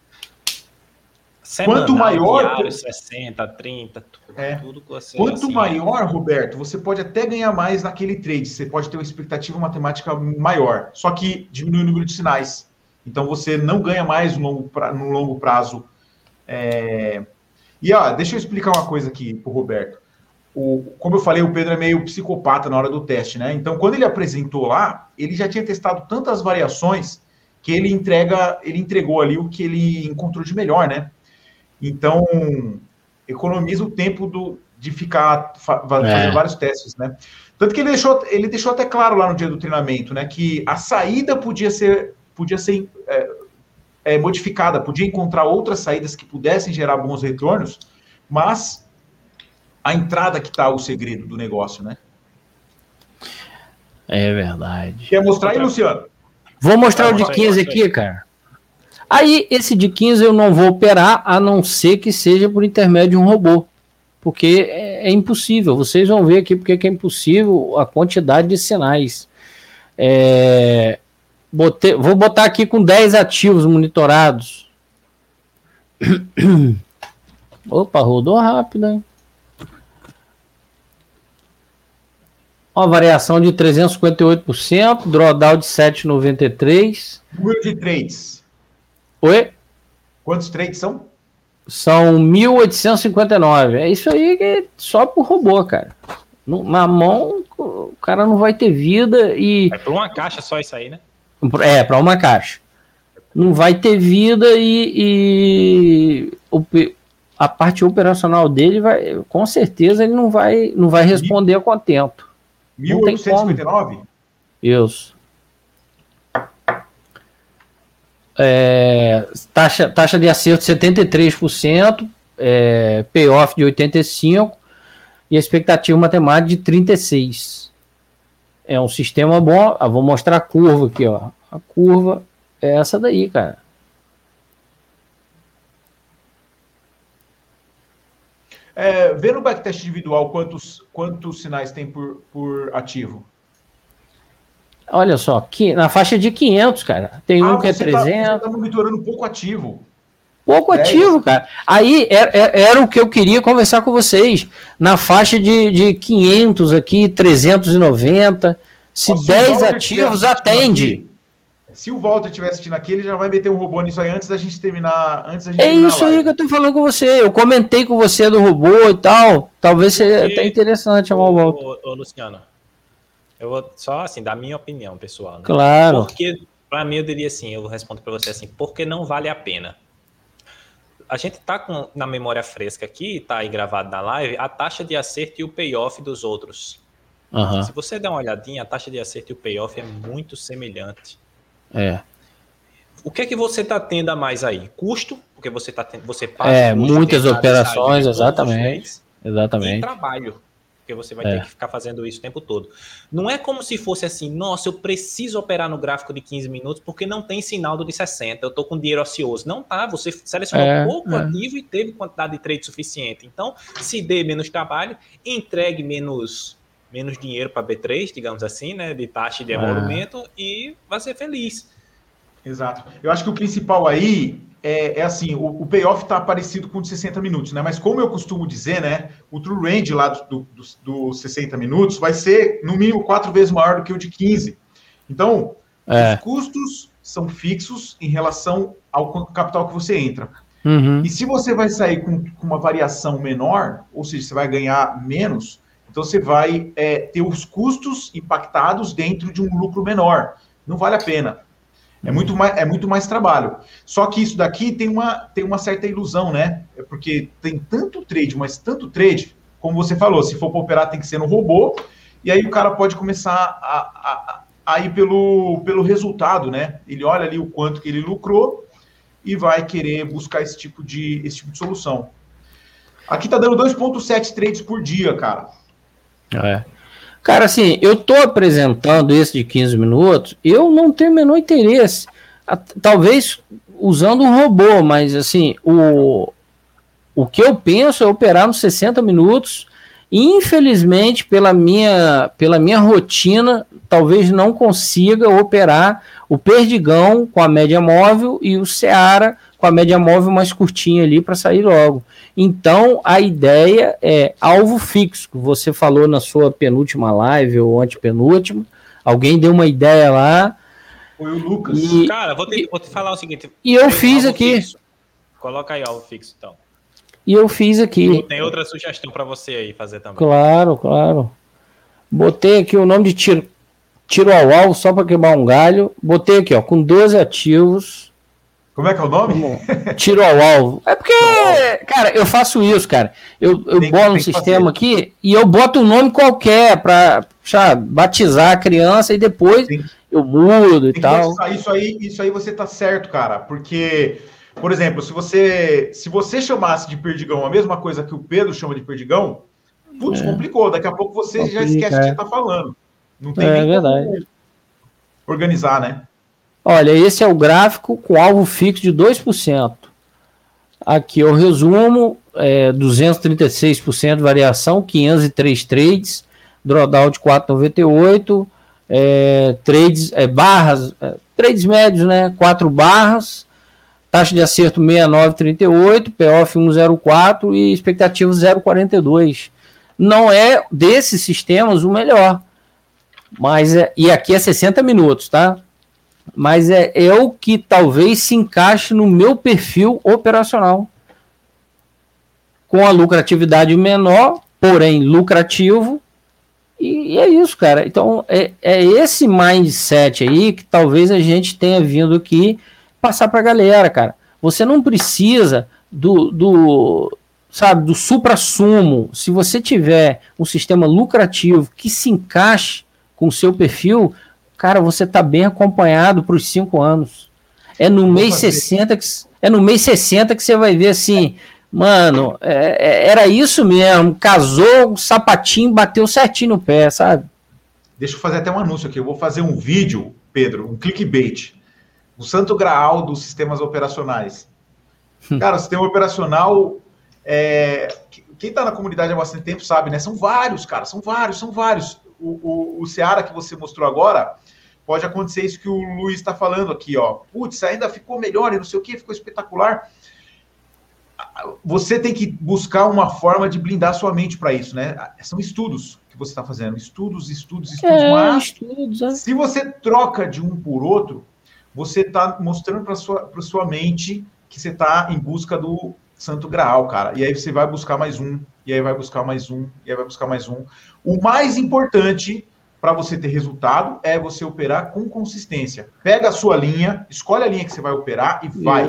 Semanal, quanto maior... Diário, sessenta, trinta, tudo, é. tudo que você... Quanto assim, maior, é. Roberto, você pode até ganhar mais naquele trade, você pode ter uma expectativa matemática maior, só que diminui o número de sinais. Então, você não ganha mais no longo, pra... no longo prazo. É... E, ó, deixa eu explicar uma coisa aqui pro Roberto. O, como eu falei, o Pedro é meio psicopata na hora do teste, né? Então, quando ele apresentou lá, ele já tinha testado tantas variações que ele, entrega, ele entregou ali o que ele encontrou de melhor, né? Então, economiza o tempo do, de ficar fa- fazendo é. vários testes, né? Tanto que ele deixou, ele deixou até claro lá no dia do treinamento, né? Que a saída podia ser, podia ser é, é, modificada, podia encontrar outras saídas que pudessem gerar bons retornos, mas... a entrada que está o segredo do negócio, né? É verdade. Quer mostrar aí, Luciano? Vou mostrar ah, o de quinze aí, aqui, cara. Aí, esse de quinze eu não vou operar, a não ser que seja por intermédio de um robô. Porque é, é impossível. Vocês vão ver aqui porque é impossível a quantidade de sinais. É, botei, vou botar aqui com dez ativos monitorados. Opa, rodou rápido, hein? Uma variação de trezentos e cinquenta e oito por cento, drawdown de sete vírgula noventa e três. Número de trades. Oi? Quantos trades são? São mil oitocentos e cinquenta e nove. É isso aí que é só pro robô, cara. Na mão, o cara não vai ter vida e... é pra uma caixa só isso aí, né? É, pra uma caixa. Não vai ter vida e... e... a parte operacional dele vai... com certeza ele não vai, não vai responder a contento. mil oitocentos e cinquenta e nove? Isso. É, taxa, taxa de acerto setenta e três por cento, é, payoff de oitenta e cinco por cento e a expectativa matemática de trinta e seis por cento. É um sistema bom. Ah, vou mostrar a curva aqui, ó. A curva é essa daí, cara. É, vê no backtest individual quantos, quantos sinais tem por, por ativo. Olha só, que, na faixa de quinhentos, cara. Tem ah, um que é trezentos. Tá, você tá monitorando pouco ativo. Pouco dez. Ativo, cara. Aí era, era o que eu queria conversar com vocês. Na faixa de, de quinhentos aqui, trezentos e noventa. Se Nossa, dez ativos, atende. Se o Walter tivesse assistindo aqui, ele já vai meter um robô nisso aí antes da gente terminar. Antes da gente é isso aí que eu tô falando com você. Eu comentei com você do robô e tal. Talvez seja até interessante chamar o Walter. Ô, ô, Luciano, eu vou só assim, dar minha opinião, pessoal. Né? Claro. Porque, pra mim, eu diria assim, eu respondo pra você assim, porque não vale a pena. A gente tá com, na memória fresca aqui, tá aí gravado na live, a taxa de acerto e o payoff dos outros. Uhum. Se você der uma olhadinha, a taxa de acerto e o payoff é muito semelhante. É. O que é que você está tendo a mais aí? Custo, porque você tá tendo, você paga é, muitas operações, exatamente, exatamente. E trabalho, porque você vai é. ter que ficar fazendo isso o tempo todo. Não é como se fosse assim, nossa, eu preciso operar no gráfico de quinze minutos porque não tem sinal do de sessenta, eu estou com dinheiro ocioso. Não tá, você selecionou é, pouco é. ativo e teve quantidade de trade suficiente. Então, se dê menos trabalho, entregue menos... menos dinheiro para B três, digamos assim, né? De taxa de emolumento ah. e vai ser feliz. Exato. Eu acho que o principal aí é, é assim, o, o payoff está parecido com o de sessenta minutos, né? Mas como eu costumo dizer, né? O true range lá dos do, do, do sessenta minutos vai ser, no mínimo, quatro vezes maior do que o de quinze. Então, é. os custos são fixos em relação ao capital que você entra. Uhum. E se você vai sair com, com uma variação menor, ou seja, você vai ganhar menos... então, você vai é, ter os custos impactados dentro de um lucro menor. Não vale a pena. É muito mais, é muito mais trabalho. Só que isso daqui tem uma, tem uma certa ilusão, né? É porque tem tanto trade, mas tanto trade, como você falou, se for para operar tem que ser no robô, e aí o cara pode começar a, a, a ir pelo, pelo resultado, né? Ele olha ali o quanto que ele lucrou e vai querer buscar esse tipo de, esse tipo de solução. Aqui tá dando dois vírgula sete trades por dia, cara. É. Cara, assim, eu tô apresentando esse de quinze minutos, eu não tenho o menor interesse, talvez usando um robô, mas assim, o, o que eu penso é operar nos sessenta minutos, infelizmente pela minha, pela minha rotina, talvez não consiga operar o Perdigão com a média móvel e o Seara com a média móvel mais curtinha ali para sair logo. Então, a ideia é alvo fixo. Você falou na sua penúltima live ou antepenúltima, alguém deu uma ideia lá. Foi o Lucas. E, Cara, vou te, e, vou te falar o seguinte. E eu fiz aqui. Fixo. Coloca aí alvo fixo, então. E eu fiz aqui. Tem outra sugestão para você aí fazer também. Claro, claro. Botei aqui o nome de tiro, tiro ao alvo, só para quebrar um galho. Botei aqui, ó, com doze ativos. Como é que é o nome? Tiro ao alvo. É porque, cara, eu faço isso, cara. Eu, eu bolo um sistema aqui e eu boto um nome qualquer para batizar a criança e depois tem, eu mudo e tal. Isso aí, isso aí você tá certo, cara, porque... Por exemplo, se você, se você chamasse de perdigão a mesma coisa que o Pedro chama de perdigão, putz, é. complicou. Daqui a pouco você Complica. já esquece o que está falando. Não tem é, verdade. Organizar, né? Olha, esse é o gráfico com alvo fixo de dois por cento. Aqui eu resumo, é, duzentos e trinta e seis por cento de variação, quinhentos e três trades, drawdown de quatro vírgula noventa e oito, é, trades, é, barras, é, trades médios, né? quatro barras. Taxa de acerto seis nove três oito, P O F um zero quatro e expectativa zero quarenta e dois. Não é desses sistemas o melhor. Mas é, e aqui é sessenta minutos, tá? Mas é, é o que talvez se encaixe no meu perfil operacional. Com a lucratividade menor, porém lucrativo. E, e é isso, cara. Então é, é esse mindset aí que talvez a gente tenha vindo aqui passar para a galera, cara. Você não precisa do, do, sabe, do supra-sumo. Se você tiver um sistema lucrativo que se encaixe com o seu perfil, cara, você está bem acompanhado para os cinco anos. É no mês sessenta que, é no mês sessenta que você vai ver assim, mano, é, era isso mesmo, casou, um sapatinho, bateu certinho no pé, sabe? Deixa eu fazer até um anúncio aqui. Eu vou fazer um vídeo, Pedro, um clickbait. O santo graal dos sistemas operacionais. Cara, o sistema operacional, é, quem está na comunidade há bastante tempo sabe, né? São vários, cara, são vários, são vários. O, o, o Seara que você mostrou agora, pode acontecer isso que o Luiz está falando aqui, ó. Putz, ainda ficou melhor, não sei o que, ficou espetacular. Você tem que buscar uma forma de blindar sua mente para isso, né? São estudos que você está fazendo, estudos, estudos, estudos. É, mas estudos, é. Se você troca de um por outro, você está mostrando para sua, para sua mente que você está em busca do santo graal, cara. E aí você vai buscar mais um, e aí vai buscar mais um, e aí vai buscar mais um. O mais importante para você ter resultado é você operar com consistência. Pega a sua linha, escolhe a linha que você vai operar e vai.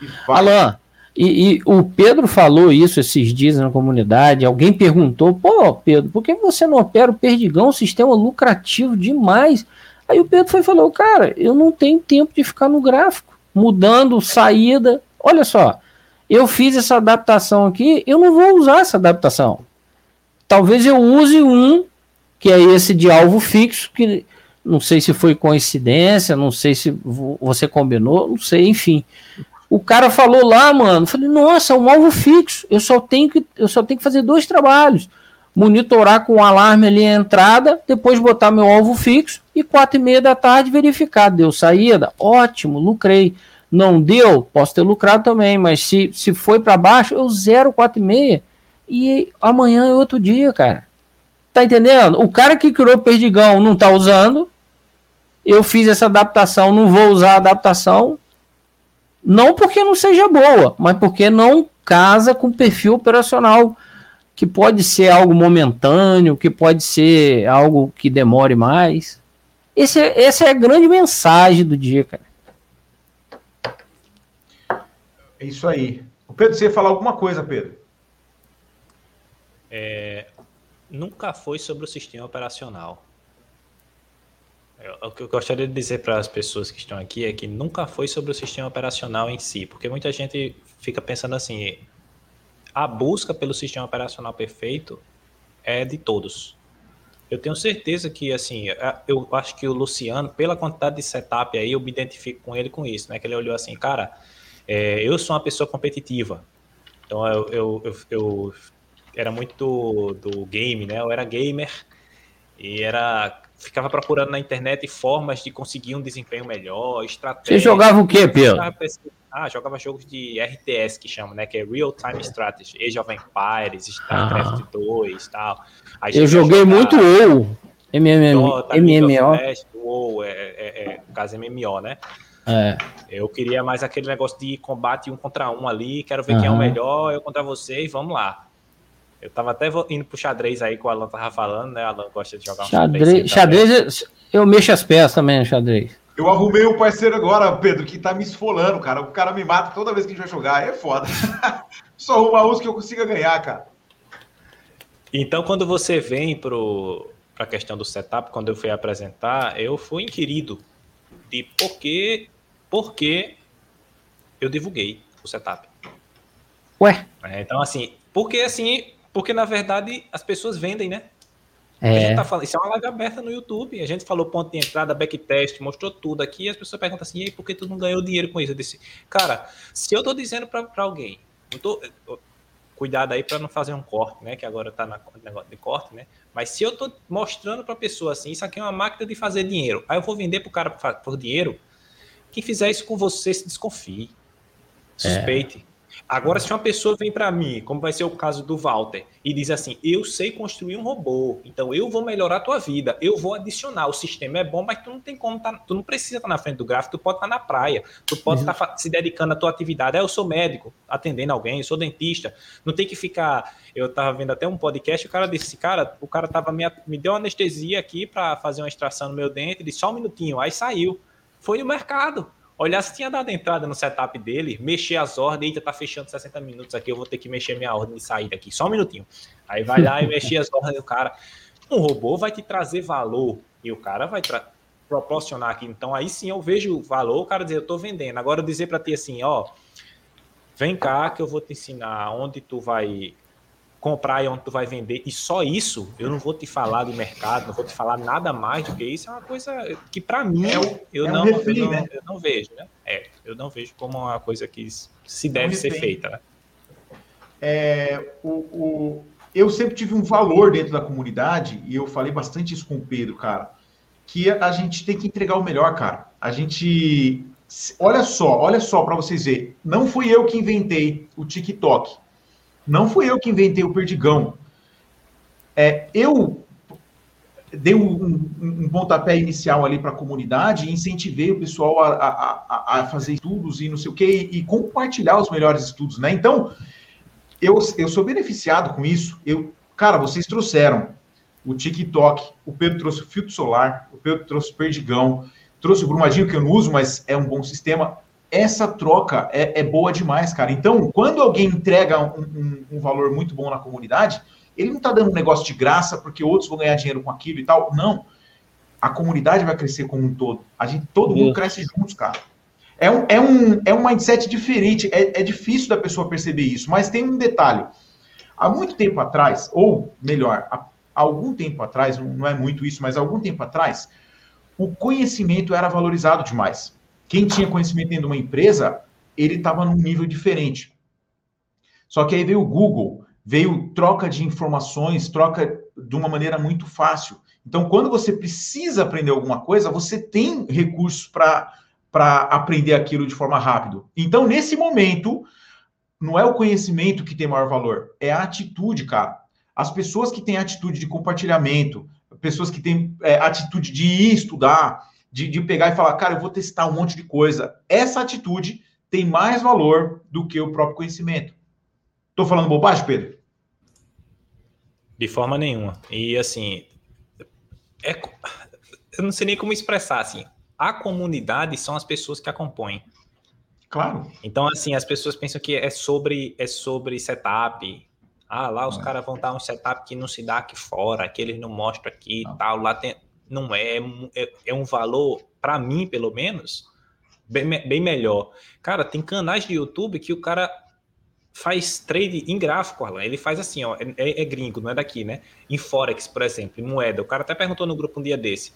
E vai. Alain, e, e o Pedro falou isso esses dias na comunidade. Alguém perguntou, pô, Pedro, por que você não opera o Perdigão? Um sistema lucrativo demais. Aí o Pedro foi e falou, cara, eu não tenho tempo de ficar no gráfico, mudando saída. Olha só, eu fiz essa adaptação aqui, eu não vou usar essa adaptação. Talvez eu use um, que é esse de alvo fixo, que não sei se foi coincidência, não sei se você combinou, não sei, enfim. O cara falou lá, mano, eu falei, nossa, um alvo fixo, eu só tenho que, eu só tenho que fazer dois trabalhos. Monitorar com o alarme ali a entrada, depois botar meu alvo fixo e quatro e meia da tarde verificar, deu saída, ótimo, lucrei, não deu, posso ter lucrado também, mas se, se foi para baixo, eu zero, quatro e meia, e amanhã é outro dia, cara, tá entendendo? O cara que criou o Perdigão não tá usando, eu fiz essa adaptação, não vou usar a adaptação, não porque não seja boa, mas porque não casa com o perfil operacional, que pode ser algo momentâneo, que pode ser algo que demore mais. Esse é, essa é a grande mensagem do dia, cara. É isso aí. O Pedro, você ia falar alguma coisa, Pedro? É, nunca foi sobre o sistema operacional. O que eu gostaria de dizer para as pessoas que estão aqui é que nunca foi sobre o sistema operacional em si, porque muita gente fica pensando assim... A busca pelo sistema operacional perfeito é de todos. Eu tenho certeza que, assim, eu acho que o Luciano, pela quantidade de setup aí, eu me identifico com ele com isso, né? Que ele olhou assim, cara, é, eu sou uma pessoa competitiva. Então, eu, eu, eu, eu era muito do, do game, né? Eu era gamer e era, ficava procurando na internet formas de conseguir um desempenho melhor, estratégia... Você jogava o quê, Pedro? Ah, jogava jogos de R T S, que chama, né? Que é Real Time Strategy. Age of Empires, StarCraft ah. dois e tal. Aí eu joguei jogar... muito WoW. M M O. M M O. WoW, é, é, é, caso M M O, né? É. Eu queria mais aquele negócio de combate um contra um ali, quero ver uhum. quem é o melhor, eu contra você e vamos lá. Eu tava até indo pro xadrez aí, que o Alain tava falando, né? O Alain gosta de jogar um xadrez. Xadrez, xadrez eu mexo as peças também no xadrez. Eu arrumei um parceiro agora, Pedro, que tá me esfolando, cara. O cara me mata toda vez que a gente vai jogar, é foda. Só arrumar uns que eu consiga ganhar, cara. Então, quando você vem pro, pra questão do setup, quando eu fui apresentar, eu fui inquirido de por que, por que eu divulguei o setup. Ué? É, então, assim, porque assim... Porque, na verdade, as pessoas vendem, né? É. A gente tá falando, isso é uma live aberta no YouTube. A gente falou ponto de entrada, backtest, mostrou tudo aqui. E as pessoas perguntam assim, e aí, por que tu não ganhou dinheiro com isso? Eu disse, cara, se eu tô dizendo pra, pra alguém... Eu tô, eu, cuidado aí pra não fazer um corte, né? Que agora tá no negócio de corte, né? Mas se eu tô mostrando pra pessoa assim, isso aqui é uma máquina de fazer dinheiro. Aí eu vou vender pro cara por, por dinheiro. Quem fizer isso com você, se desconfie. Suspeite. É. Agora, se uma pessoa vem para mim, como vai ser o caso do Walter, e diz assim, eu sei construir um robô, então eu vou melhorar a tua vida, eu vou adicionar, o sistema é bom, mas tu não tem como, tá, tu não precisa estar tá na frente do gráfico, tu pode estar tá na praia, tu pode estar tá se dedicando à tua atividade. Eu sou médico, atendendo alguém, eu sou dentista, não tem que ficar... Eu estava vendo até um podcast, o cara disse, cara, o cara tava me, me deu uma anestesia aqui para fazer uma extração no meu dente, disse só um minutinho, aí saiu, foi no mercado. Olha, se tinha dado entrada no setup dele, mexer as ordens, eita, tá fechando sessenta minutos aqui, eu vou ter que mexer minha ordem de saída aqui, só um minutinho. Aí vai lá e mexer as ordens do cara. Um robô vai te trazer valor e o cara vai tra- proporcionar aqui. Então aí sim eu vejo o valor, o cara dizer, eu tô vendendo. Agora eu dizer pra ti assim, ó, vem cá que eu vou te ensinar onde tu vai comprar e onde tu vai vender. E só isso, eu não vou te falar do mercado, não vou te falar nada mais do que isso. É uma coisa que, para mim, é um, eu, é não, um refri, eu, não, né? eu não vejo. Né? É, eu não vejo como uma coisa que se deve um ser feita. Né? É, o, o, eu sempre tive um valor dentro da comunidade, e eu falei bastante isso com o Pedro, cara, que a, a gente tem que entregar o melhor, cara. A gente... Olha só, olha só para vocês verem. Não fui eu que inventei o TikTok. Não fui eu que inventei o Perdigão. É, eu dei um, um, um pontapé inicial ali para a comunidade e incentivei o pessoal a, a, a fazer estudos e não sei o quê, e, e compartilhar os melhores estudos, né? Então, eu, eu sou beneficiado com isso. Eu, cara, vocês trouxeram o TikTok, o Pedro trouxe o filtro solar, o Pedro trouxe o Perdigão, trouxe o Brumadinho, que eu não uso, mas é um bom sistema. Essa troca é, é boa demais, cara. Então, quando alguém entrega um, um, um valor muito bom na comunidade, ele não está dando um negócio de graça porque outros vão ganhar dinheiro com aquilo e tal. Não. A comunidade vai crescer como um todo. A gente, todo mundo cresce juntos, cara. É um, é um, é um mindset diferente. É, é difícil da pessoa perceber isso, mas tem um detalhe. Há muito tempo atrás, ou melhor, há algum tempo atrás, não é muito isso, mas há algum tempo atrás, o conhecimento era valorizado demais. Quem tinha conhecimento dentro de uma empresa, ele estava num nível diferente. Só que aí veio o Google, veio troca de informações, troca de uma maneira muito fácil. Então, quando você precisa aprender alguma coisa, você tem recursos para aprender aquilo de forma rápida. Então, nesse momento, não é o conhecimento que tem maior valor, é a atitude, cara. As pessoas que têm atitude de compartilhamento, pessoas que têm é, atitude de ir estudar, De, de pegar e falar, cara, eu vou testar um monte de coisa. Essa atitude tem mais valor do que o próprio conhecimento. Estou falando bobagem, Pedro? De forma nenhuma. E, assim, é, eu não sei nem como expressar, assim. A comunidade são as pessoas que a compõem. Claro. Então, assim, as pessoas pensam que é sobre, é sobre setup. Ah, lá os caras vão dar um setup que não se dá aqui fora, que eles não mostram aqui e tal. Lá tem... Não é, é, é um valor, para mim, pelo menos, bem, bem melhor. Cara, tem canais de YouTube que o cara faz trade em gráfico, Alain. Ele faz assim, ó, é, é gringo, não é daqui, né? Em Forex, por exemplo, em moeda. O cara até perguntou no grupo um dia desse.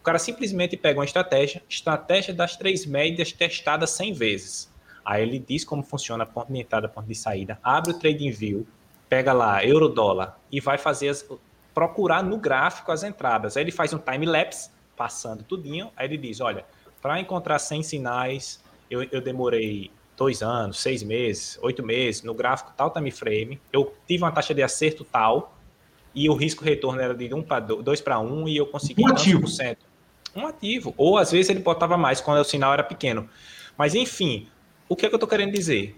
O cara simplesmente pega uma estratégia, estratégia das três médias testada cem vezes. Aí ele diz como funciona a ponto de entrada, ponto de saída, abre o trading view, pega lá euro-dólar e vai fazer as... procurar no gráfico as entradas. Aí ele faz um time-lapse, passando tudinho, aí ele diz, olha, para encontrar cem sinais, eu, eu demorei dois anos, seis meses, oito meses, no gráfico tal time frame, eu tive uma taxa de acerto tal, e o risco retorno era de um para dois para um, e eu consegui tantos por cento. um ativo. Ou às vezes ele botava mais quando o sinal era pequeno. Mas enfim, o que é que eu estou querendo dizer?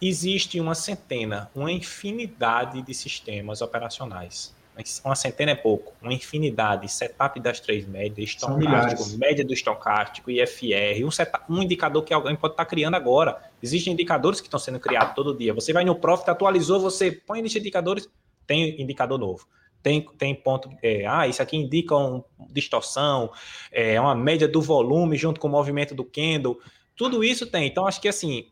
Existe uma centena, uma infinidade de sistemas operacionais. Uma centena é pouco, uma infinidade, setup das três médias, estocástico, média do estocástico, I F R, um, setup, um indicador que alguém pode estar criando agora. Existem indicadores que estão sendo criados todo dia. Você vai no Profit, atualizou, você põe nesses indicadores, tem indicador novo. Tem, tem ponto, é, ah, isso aqui indica uma distorção, é, uma média do volume junto com o movimento do candle, tudo isso tem. Então, acho que assim,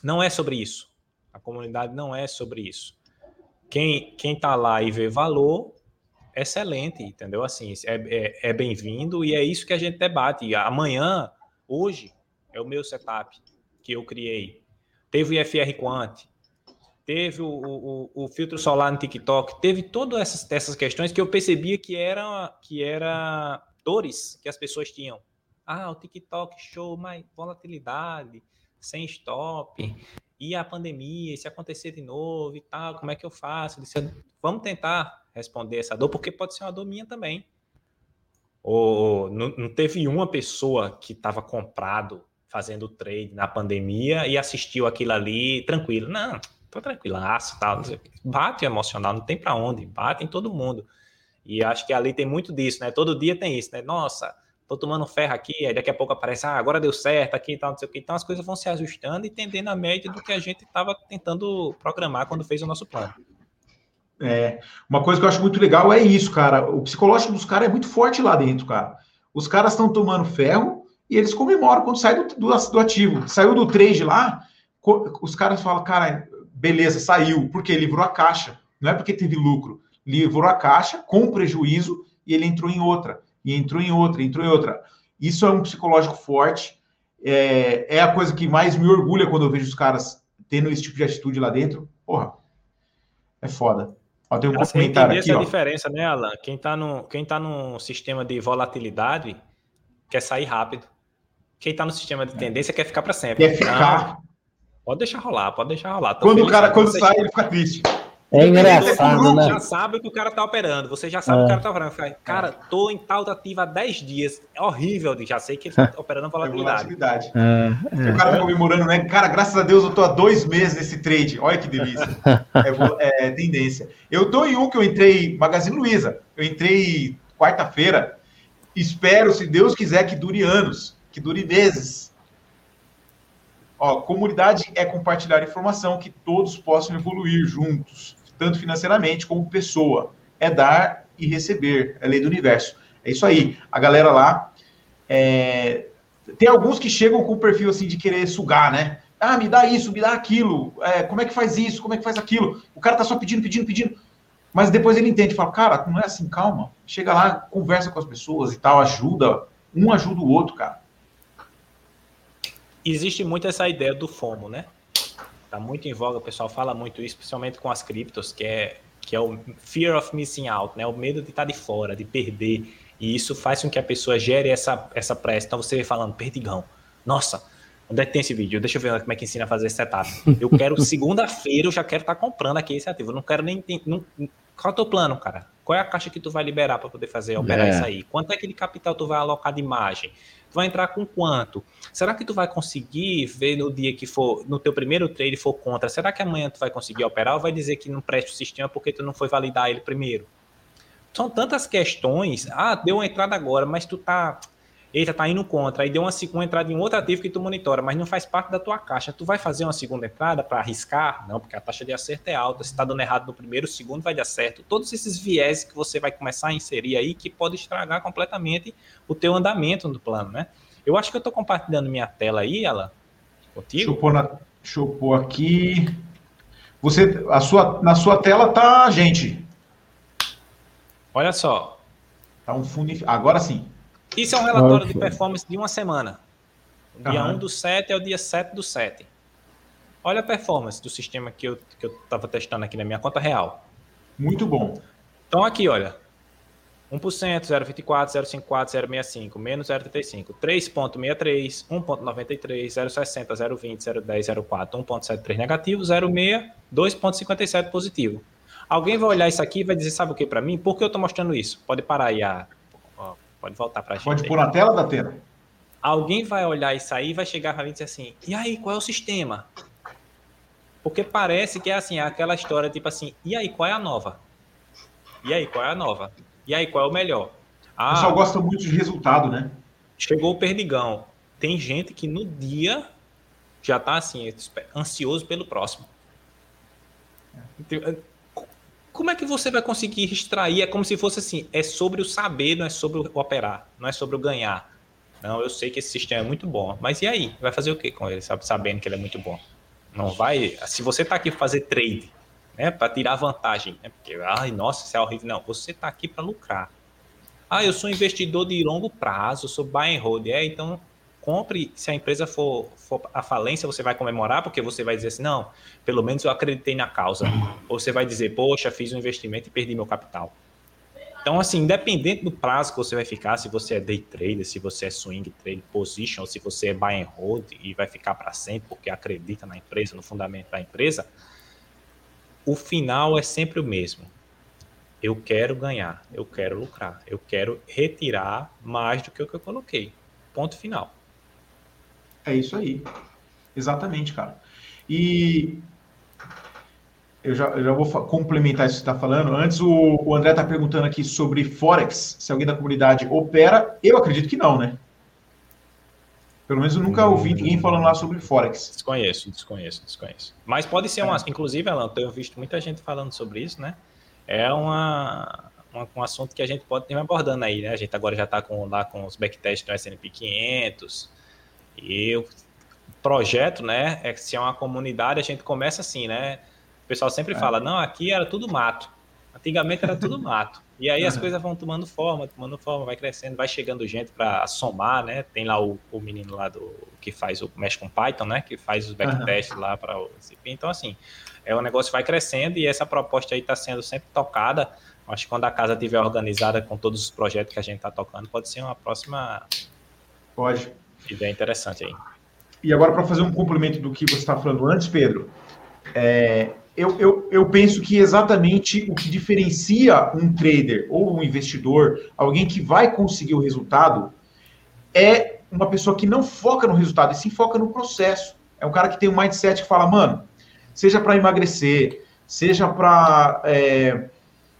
não é sobre isso. A comunidade não é sobre isso. Quem, quem tá lá e vê valor, excelente, entendeu? Assim, é, é, é bem-vindo e é isso que a gente debate. E amanhã, hoje, é o meu setup que eu criei. Teve o I F R Quant, teve o, o, o filtro solar no TikTok, teve todas essas, essas questões que eu percebia que eram que era dores que as pessoas tinham. Ah, o TikTok, show, mas volatilidade, sem stop, e a pandemia, e se acontecer de novo e tal, como é que eu faço? Eu, vamos tentar responder essa dor, porque pode ser uma dor minha também. Ou, não, não teve uma pessoa que estava comprado, fazendo trade na pandemia e assistiu aquilo ali tranquilo. Não, tô tranquilaço, tal. Bate emocional, não tem para onde, bate em todo mundo. E acho que ali tem muito disso, né? Todo dia tem isso, né? Nossa, tô tomando ferro aqui, aí daqui a pouco aparece, ah, agora deu certo aqui e tal, não sei o que. Então as coisas vão se ajustando e tendendo a média do que a gente estava tentando programar quando fez o nosso plano. É, uma coisa que eu acho muito legal é isso, cara. O psicológico dos caras é muito forte lá dentro, cara. Os caras estão tomando ferro e eles comemoram quando saem do, do, do ativo. Saiu do trade lá, os caras falam, cara, beleza, saiu, porque livrou a caixa. Não é porque teve lucro. Livrou a caixa com prejuízo e ele entrou em outra. E entrou em outra, entrou em outra. Isso é um psicológico forte. É, é a coisa que mais me orgulha quando eu vejo os caras tendo esse tipo de atitude lá dentro. Porra, é foda. Ó, tem um Cara, comentário aqui, essa ó. diferença, né, Alain? Quem tá no, quem tá num sistema de volatilidade quer sair rápido. Quem tá no sistema de tendência é. quer ficar para sempre. Quer ficar. Não, pode deixar rolar, pode deixar rolar. Tô quando o cara quando sai, ele fica triste. É engraçado, você né? já sabe que o cara tá operando, você já sabe é. que o cara tá operando. Cara, tô em tal ativo há dez dias, é horrível, já sei que ele tá operando a volatilidade. É, é. O cara tá comemorando, né? Cara, graças a Deus eu tô há dois meses nesse trade, olha que delícia. É, é tendência. Eu tô em um que eu entrei, Magazine Luiza, eu entrei quarta-feira, espero, se Deus quiser, que dure anos, que dure meses. Ó, comunidade é compartilhar informação que todos possam evoluir juntos, tanto financeiramente como pessoa. É dar e receber, é a lei do universo. É isso aí. A galera lá, é... tem alguns que chegam com o perfil assim de querer sugar, né? Ah, me dá isso, me dá aquilo, é, como é que faz isso, como é que faz aquilo? O cara tá só pedindo, pedindo, pedindo. Mas depois ele entende, fala, cara, não é assim, calma. Chega lá, conversa com as pessoas e tal, ajuda, um ajuda o outro, cara. Existe muito essa ideia do FOMO, né? Tá muito em voga, o pessoal fala muito isso, principalmente com as criptos, que é, que é o fear of missing out, né? O medo de estar de fora, de perder. E isso faz com que a pessoa gere essa, essa pressa. Então você vem falando, Perdigão, nossa, onde é que tem esse vídeo? Deixa eu ver como é que ensina a fazer esse setup. Eu quero, segunda-feira, eu já quero estar comprando aqui esse ativo. Eu não quero nem... Não, qual é o teu plano, cara? Qual é a caixa que tu vai liberar para poder fazer, operar é. isso aí? Quanto é que de capital tu vai alocar de margem? Tu vai entrar com quanto? Será que tu vai conseguir ver no dia que for, no teu primeiro trade for contra, será que amanhã tu vai conseguir operar ou vai dizer que não presta o sistema porque tu não foi validar ele primeiro? São tantas questões. Ah, deu uma entrada agora, mas tu tá... Eita, tá indo contra. Aí deu uma, uma entrada em outro ativo que tu monitora, mas não faz parte da tua caixa. Tu vai fazer uma segunda entrada para arriscar? Não, porque a taxa de acerto é alta. Se tá dando errado no primeiro, o segundo vai dar certo. Todos esses viés que você vai começar a inserir aí que pode estragar completamente o teu andamento no plano, né? Eu acho que eu tô compartilhando minha tela aí, Alain, contigo. Deixa eu, na, deixa eu pôr aqui. Você, a sua, na sua tela tá, gente. Olha só. Tá um fundo... Agora sim. Isso é um relatório okay. de performance de uma semana. O dia uhum. um do sete é o dia sete do sete. Olha a performance do sistema que eu que eu estava testando aqui na minha conta real. Muito bom. Então aqui, olha. um por cento, zero vírgula vinte e quatro, zero vírgula cinquenta e quatro, zero vírgula sessenta e cinco, menos zero vírgula trinta e cinco, três vírgula sessenta e três, um vírgula noventa e três, zero vírgula sessenta, zero vírgula vinte, zero vírgula dez, zero vírgula quatro, um vírgula setenta e três negativo, zero vírgula seis, dois vírgula cinquenta e sete positivo. Alguém vai olhar isso aqui e vai dizer, sabe o que para mim? Por que eu estou mostrando isso? Pode parar aí a... Pode voltar para a gente. Pode pôr na tela da tela. Alguém vai olhar isso aí e vai chegar para mim e dizer assim, e aí, qual é o sistema? Porque parece que é assim, aquela história tipo assim, e aí, qual é a nova? E aí, qual é a nova? E aí, qual é o melhor? Ah, o pessoal gosta muito de resultado, né? Chegou o Perdigão. Tem gente que no dia já está assim, ansioso pelo próximo. Como é que você vai conseguir extrair? É como se fosse assim, é sobre o saber, não é sobre o operar, não é sobre o ganhar. Não, eu sei que esse sistema é muito bom, mas e aí? Vai fazer o que com ele, sabe, sabendo que ele é muito bom? Não vai. Se você está aqui para fazer trade, né, para tirar vantagem, né, porque, ai, nossa, isso é horrível. Não, você está aqui para lucrar. Ah, eu sou investidor de longo prazo, eu sou buy and hold. É, então compre. Se a empresa for, for à falência, você vai comemorar, porque você vai dizer assim, não, pelo menos eu acreditei na causa. Ou você vai dizer, poxa, fiz um investimento e perdi meu capital. Então, assim, independente do prazo que você vai ficar, se você é day trader, se você é swing trade position, ou se você é buy and hold e vai ficar para sempre porque acredita na empresa, no fundamento da empresa, o final é sempre o mesmo. Eu quero ganhar, eu quero lucrar, eu quero retirar mais do que o que eu coloquei. Ponto final. É isso aí. Exatamente, cara. E eu já, eu já vou complementar isso que você está falando. Antes, o, o André está perguntando aqui sobre Forex, se alguém da comunidade opera. Eu acredito que não, né? Pelo menos eu nunca ouvi ninguém falando lá sobre Forex. Desconheço, desconheço, desconheço. Mas pode ser uma... Inclusive, Alain, eu tenho visto muita gente falando sobre isso, né? É uma, uma, um assunto que a gente pode ter abordando aí, né? A gente agora já está com, lá com os backtests do S and P quinhentos. E o projeto, né, é que se é uma comunidade, a gente começa assim, né? O pessoal sempre é. fala, não, aqui era tudo mato. Antigamente era tudo mato. E aí as uhum. coisas vão tomando forma, tomando forma, vai crescendo, vai chegando gente para somar, né? Tem lá o, o menino lá do que faz o mexe com Python, né? Que faz os backtests uhum. lá para o C P. Então, assim, é, o negócio vai crescendo e essa proposta aí está sendo sempre tocada. Acho que quando a casa estiver organizada com todos os projetos que a gente está tocando, pode ser uma próxima... Pode. Ideia interessante aí. E agora, para fazer um complemento do que você estava falando antes, Pedro, é, eu, eu, eu penso que exatamente o que diferencia um trader ou um investidor, alguém que vai conseguir o resultado, é uma pessoa que não foca no resultado, e sim foca no processo. É um cara que tem um mindset que fala, mano, seja para emagrecer, seja para é,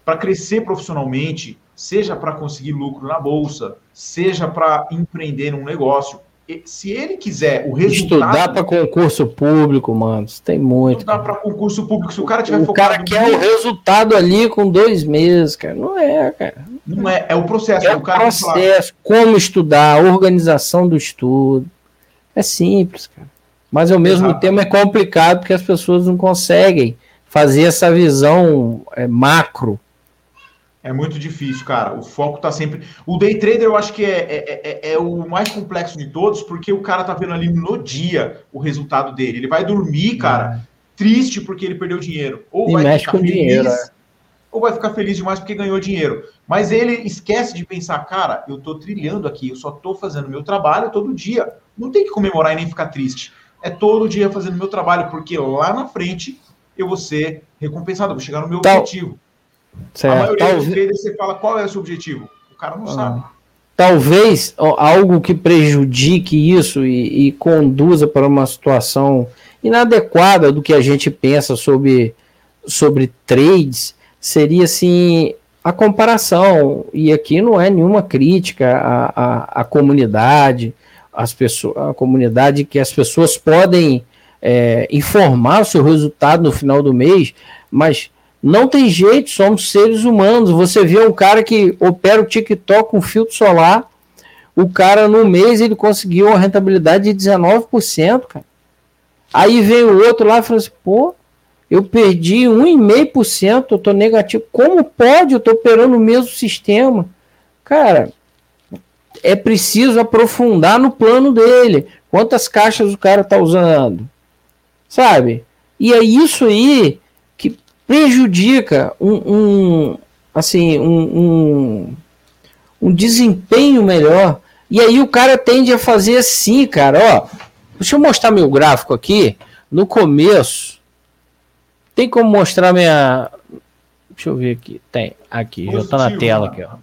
para crescer profissionalmente, seja para conseguir lucro na bolsa, seja para empreender num negócio. Se ele quiser o resultado... Estudar para concurso público, mano. Isso tem muito. Estudar para concurso público. Se o cara tiver o focado... O cara quer o resultado ali com dois meses, cara. Não é, cara. Não é. É o processo. É o cara processo. Como estudar, a organização do estudo. É simples, cara. Mas, ao mesmo Exato. tempo, é complicado porque as pessoas não conseguem fazer essa visão é, macro. É muito difícil, cara. O foco está sempre... O day trader eu acho que é, é, é, é o mais complexo de todos, porque o cara tá vendo ali no dia o resultado dele. Ele vai dormir, cara, triste porque ele perdeu dinheiro. Ou vai ficar feliz, dinheiro, é. ou vai ficar feliz demais porque ganhou dinheiro. Mas ele esquece de pensar, cara, eu tô trilhando aqui, eu só tô fazendo meu trabalho todo dia. Não tem que comemorar e nem ficar triste. É todo dia fazendo meu trabalho, porque lá na frente eu vou ser recompensado, eu vou chegar no meu tá. objetivo. Certo. A maioria Talvez... dos traders, você fala qual é o seu objetivo, o cara não ah. sabe. Talvez algo que prejudique isso e, e conduza para uma situação inadequada do que a gente pensa sobre, sobre trades, seria assim, a comparação. E aqui não é nenhuma crítica à, à, à comunidade, às pessoas, à comunidade que as pessoas podem é, informar o seu resultado no final do mês, mas... Não tem jeito, somos seres humanos. Você vê um cara que opera o TikTok com filtro solar, o cara no mês ele conseguiu uma rentabilidade de dezenove por cento, cara. Aí vem o outro lá e fala assim, pô, eu perdi um vírgula cinco por cento, eu tô negativo. Como pode? Eu tô operando o mesmo sistema. Cara, é preciso aprofundar no plano dele. Quantas caixas o cara tá usando? Sabe? E é isso aí prejudica um, um, assim, um, um, um desempenho melhor. E aí o cara tende a fazer assim, cara. Ó, deixa eu mostrar meu gráfico aqui. No começo, tem como mostrar minha... Deixa eu ver aqui. Tem, aqui, positivo, já tá na tela aqui, ó.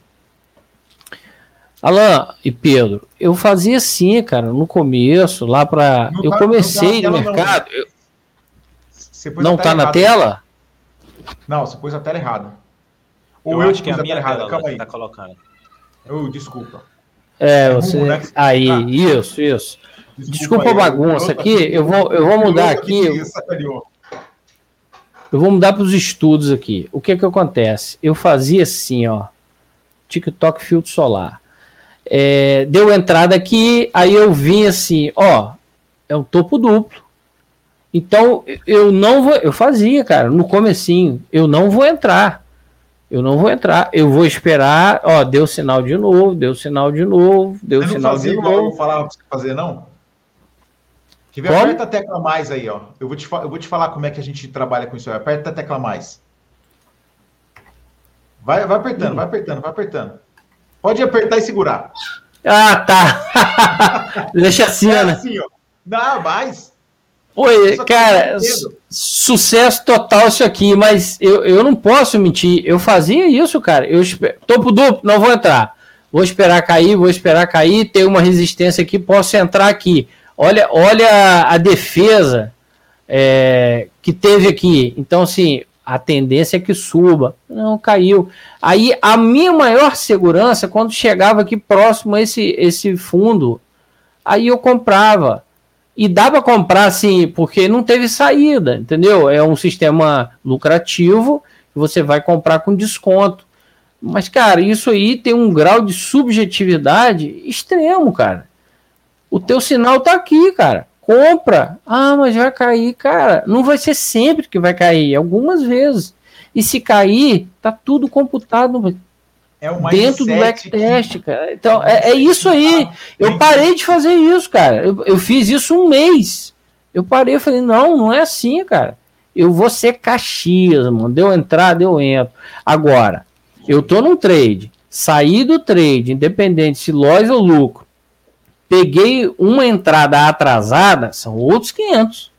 Alain e Pedro, eu fazia assim, cara, no começo, lá para... Eu tá, comecei tá no mercado... Não, eu... você pôs não a tela tá errada. Na tela? Não, você pôs a tela errada. Ou eu, eu acho que é a minha tela, tela errada, calma aí. Tá colocando. Eu, desculpa. É, você... Rumo, né? Aí, ah, isso, isso. Desculpa, desculpa a bagunça eu, aqui, eu vou, eu vou mudar eu aqui... Eu vou mudar para os estudos aqui. O que é que acontece? Eu fazia assim, ó. TikTok filtro solar. É, deu entrada aqui, aí eu vim assim, ó. É um topo duplo. Então, eu não vou... Eu fazia, cara, no comecinho. Eu não vou entrar. Eu não vou entrar. Eu vou esperar, ó, deu sinal de novo, deu sinal de novo, deu eu sinal de novo. Você não fazia, eu falava pra você fazer, não? Quer ver? Aperta a tecla mais aí, ó. Eu vou, te eu vou te falar como é que a gente trabalha com isso aí. Aperta a tecla mais. Vai, vai apertando, hum. vai apertando, vai apertando. Pode apertar e segurar. Ah, tá. Deixa assim, é, né? Assim, ó. Dá mais. Oi, cara, su sucesso total isso aqui, mas eu, eu não posso mentir. Eu fazia isso, cara. Eu esper... Topo duplo, não vou entrar. Vou esperar cair, vou esperar cair. Tem uma resistência aqui, posso entrar aqui. Olha, olha a defesa é, que teve aqui. Então, assim, a tendência é que suba. Não, caiu. Aí, a minha maior segurança, quando chegava aqui próximo a esse, esse fundo, aí eu comprava. E dá para comprar, assim, porque não teve saída, entendeu? É um sistema lucrativo, você vai comprar com desconto. Mas, cara, isso aí tem um grau de subjetividade extremo, cara. O teu sinal tá aqui, cara. Compra. Ah, mas vai cair, cara. Não vai ser sempre que vai cair. Algumas vezes. E se cair, tá tudo computado é o dentro do backtest, que... cara. Então, é, é isso aí. Eu parei de fazer isso, cara. Eu, eu fiz isso um mês. Eu parei, eu falei, não, não é assim, cara. Eu vou ser Caxias, mano. Deu entrada, eu entro. Agora, eu tô num trade. Saí do trade, independente se loss ou lucro. Peguei uma entrada atrasada, são outros quinhentos.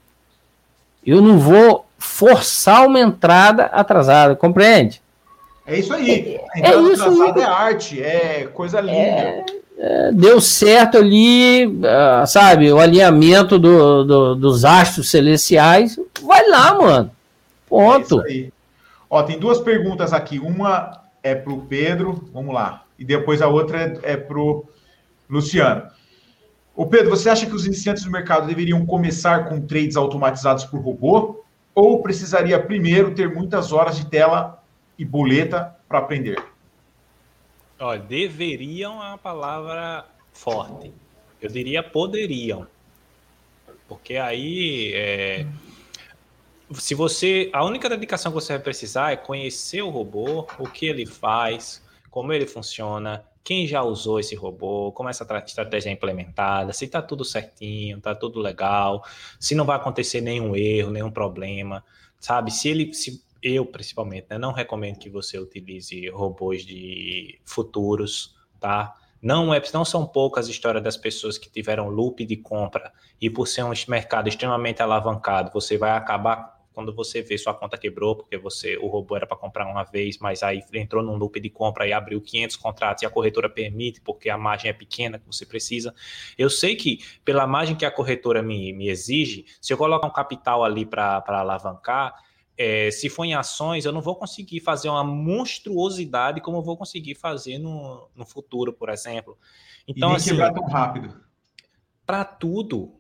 Eu não vou forçar uma entrada atrasada, compreende? É isso aí. A entrada é isso atrasada aí. É arte, é coisa linda. É, é, deu certo ali, uh, sabe, o alinhamento do, do, dos astros celestiais. Vai lá, mano. Ponto. É isso aí. Ó, tem duas perguntas aqui. Uma é para o Pedro, vamos lá. E depois a outra é, é para o Luciano. Ô Pedro, você acha que os iniciantes do mercado deveriam começar com trades automatizados por robô? Ou precisaria primeiro ter muitas horas de tela e boleta para aprender? Olha, deveriam é uma palavra forte. Eu diria poderiam. Porque aí, é, se você, a única dedicação que você vai precisar é conhecer o robô, o que ele faz, como ele funciona, quem já usou esse robô, como essa estratégia é implementada, se está tudo certinho, está tudo legal, se não vai acontecer nenhum erro, nenhum problema, sabe? Se ele, se eu principalmente, né, não recomendo que você utilize robôs de futuros, tá? Não, é, não são poucas histórias das pessoas que tiveram loop de compra e por ser um mercado extremamente alavancado, você vai acabar... Quando você vê sua conta quebrou, porque você, o robô era para comprar uma vez, mas aí entrou num loop de compra e abriu quinhentos contratos e a corretora permite, porque a margem é pequena que você precisa. Eu sei que pela margem que a corretora me, me exige, se eu colocar um capital ali para alavancar, é, se for em ações, eu não vou conseguir fazer uma monstruosidade como eu vou conseguir fazer no, no futuro, por exemplo. Então, e nem assim, quebrar tão rápido. Para tudo,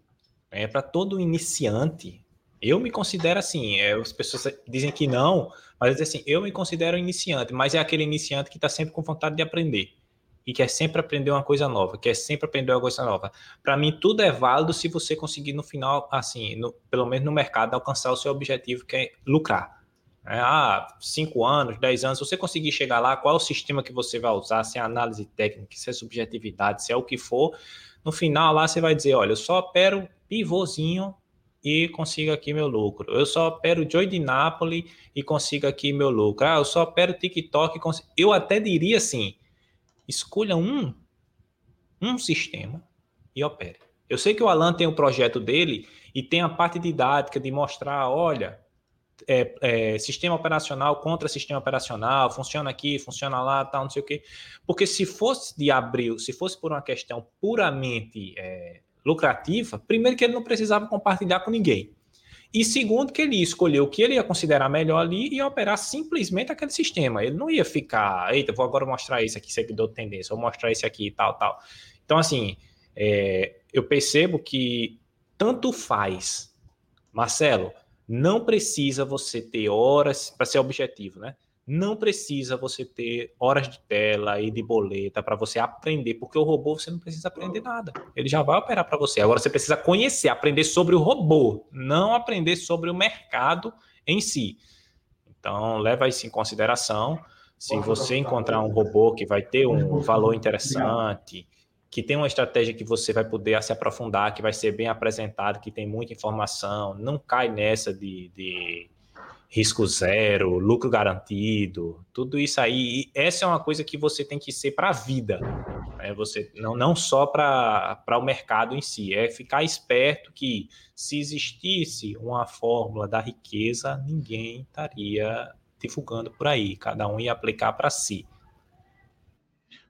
é, para todo iniciante... Eu me considero assim, é, as pessoas dizem que não, mas assim, eu me considero iniciante, mas é aquele iniciante que está sempre com vontade de aprender e quer sempre aprender uma coisa nova, quer sempre aprender uma coisa nova. Para mim, tudo é válido se você conseguir no final, assim, no, pelo menos no mercado, alcançar o seu objetivo, que é lucrar. É, ah, cinco anos, dez anos, se você conseguir chegar lá, qual é o sistema que você vai usar, se é análise técnica, se é subjetividade, se é o que for, no final lá você vai dizer, olha, eu só opero pivôzinho, e consigo aqui meu lucro. Eu só opero Joy de Nápoles e consigo aqui meu lucro. Ah, eu só opero TikTok. Cons... Eu até diria assim, escolha um, um sistema e opere. Eu sei que o Alain tem o projeto dele e tem a parte didática de mostrar, olha, é, é, sistema operacional contra sistema operacional, funciona aqui, funciona lá, tal, não sei o quê. Porque se fosse de abril, se fosse por uma questão puramente é, lucrativa, primeiro que ele não precisava compartilhar com ninguém. E segundo que ele ia escolher o que ele ia considerar melhor ali e operar simplesmente aquele sistema. Ele não ia ficar, eita, vou agora mostrar esse aqui, seguidor de tendência, vou mostrar esse aqui e tal, tal. Então, assim, é, eu percebo que tanto faz, Marcelo, não precisa você ter horas, para ser objetivo, né? Não precisa você ter horas de tela e de boleta para você aprender, porque o robô você não precisa aprender nada. Ele já vai operar para você. Agora você precisa conhecer, aprender sobre o robô, não aprender sobre o mercado em si. Então, leva isso em consideração. Se você encontrar um robô que vai ter um valor interessante, que tem uma estratégia que você vai poder se aprofundar, que vai ser bem apresentado, que tem muita informação, não cai nessa de... de risco zero, lucro garantido, tudo isso aí. E essa é uma coisa que você tem que ser para a vida, né? Você, não, não só para o mercado em si, é ficar esperto que se existisse uma fórmula da riqueza, ninguém estaria divulgando por aí, cada um ia aplicar para si.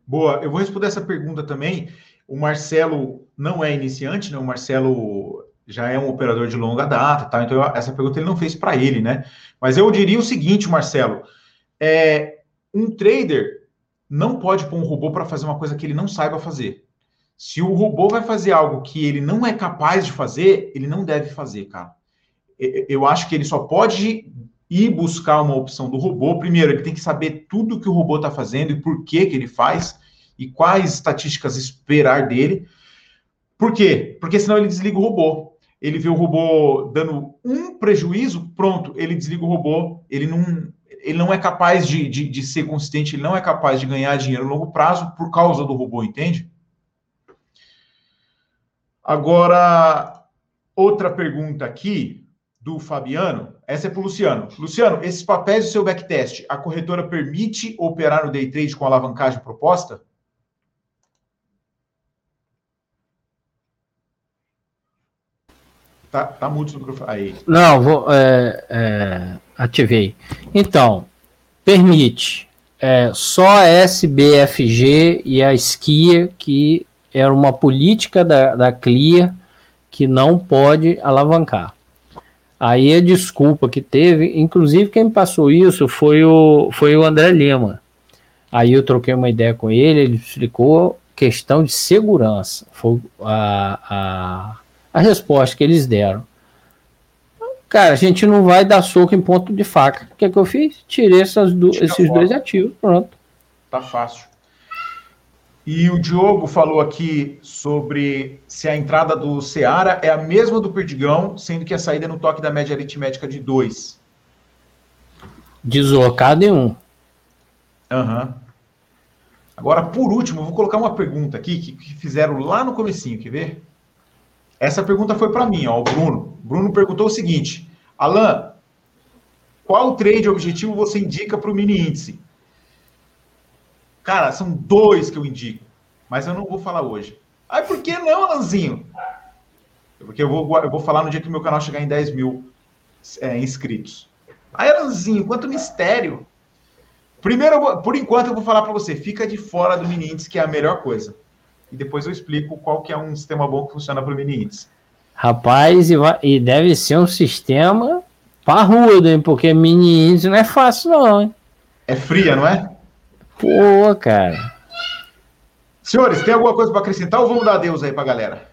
Boa, eu vou responder essa pergunta também. O Marcelo não é iniciante, né? O Marcelo... já é um operador de longa data, tá? Então eu, essa pergunta ele não fez para ele, né? Mas eu diria o seguinte, Marcelo, é, um trader não pode pôr um robô para fazer uma coisa que ele não saiba fazer. Se o robô vai fazer algo que ele não é capaz de fazer, ele não deve fazer, cara. Eu acho que ele só pode ir buscar uma opção do robô. Primeiro, ele tem que saber tudo que o robô está fazendo e por que que ele faz e quais estatísticas esperar dele. Por quê? Porque senão ele desliga o robô. Ele vê o robô dando um prejuízo, pronto, ele desliga o robô, ele não, ele não é capaz de, de, de ser consistente, ele não é capaz de ganhar dinheiro a longo prazo por causa do robô, entende? Agora, outra pergunta aqui do Fabiano, essa é para o Luciano. Luciano, esses papéis do seu backtest, a corretora permite operar no day trade com alavancagem proposta? Tá, tá muito no microfone. Aí. Não, vou, é, é, ativei. Então, permite. É, só a S B F G e a S K I A, que era uma política da, da Clear, que não pode alavancar. Aí a desculpa que teve, inclusive quem passou isso foi o, foi o André Lima. Aí eu troquei uma ideia com ele, ele explicou questão de segurança. Foi a... a a resposta que eles deram. Cara, a gente não vai dar soco em ponto de faca. O que é que eu fiz? Tirei essas do, esses dois ativos, pronto. Tá fácil. E o Diogo falou aqui sobre se a entrada do Seara é a mesma do Perdigão, sendo que a saída é no toque da média aritmética de dois. Deslocado em um. Aham. Uhum. Agora, por último, eu vou colocar uma pergunta aqui que, que fizeram lá no comecinho, quer ver? Essa pergunta foi para mim, ó, o Bruno. Bruno perguntou o seguinte: Alain, qual trade objetivo você indica para o mini índice? Cara, são dois que eu indico, mas eu não vou falar hoje. Ah, por que não, Alanzinho? Porque eu vou, eu vou falar no dia que o meu canal chegar em dez mil é, inscritos. Aí, Alanzinho, quanto mistério. Primeiro, por enquanto, eu vou falar para você, fica de fora do mini índice, que é a melhor coisa. E depois eu explico qual que é um sistema bom que funciona para o mini índice. Rapaz, e, vai, e deve ser um sistema parrudo, hein? Porque mini índice não é fácil, não, hein? É fria, não é? Pô, cara. Senhores, tem alguma coisa para acrescentar ou vamos dar adeus aí para a galera?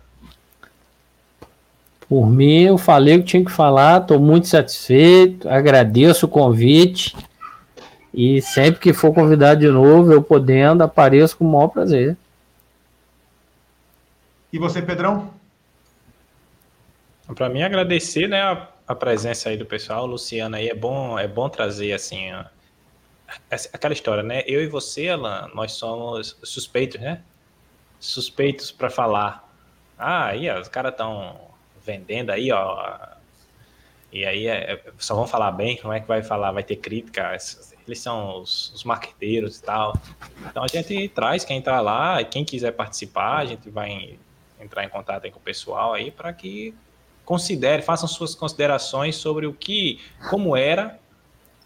Por mim, eu falei o que tinha que falar, estou muito satisfeito, agradeço o convite e sempre que for convidado de novo, eu podendo, apareço com o maior prazer. E você, Pedrão? Para mim, agradecer, né, a, a presença aí do pessoal, Luciana, aí é bom, é bom trazer, assim, ó, aquela história, né? Eu e você, Alain, nós somos suspeitos, né? Suspeitos para falar. Ah, aí, ó, os caras estão vendendo aí, ó, e aí é, só vão falar bem, como é que vai falar? Vai ter crítica, eles são os, os marqueteiros e tal. Então, a gente traz quem tá lá, e quem quiser participar, a gente vai... Em, entrar em contato aí com o pessoal aí para que considere, façam suas considerações sobre o que, como era,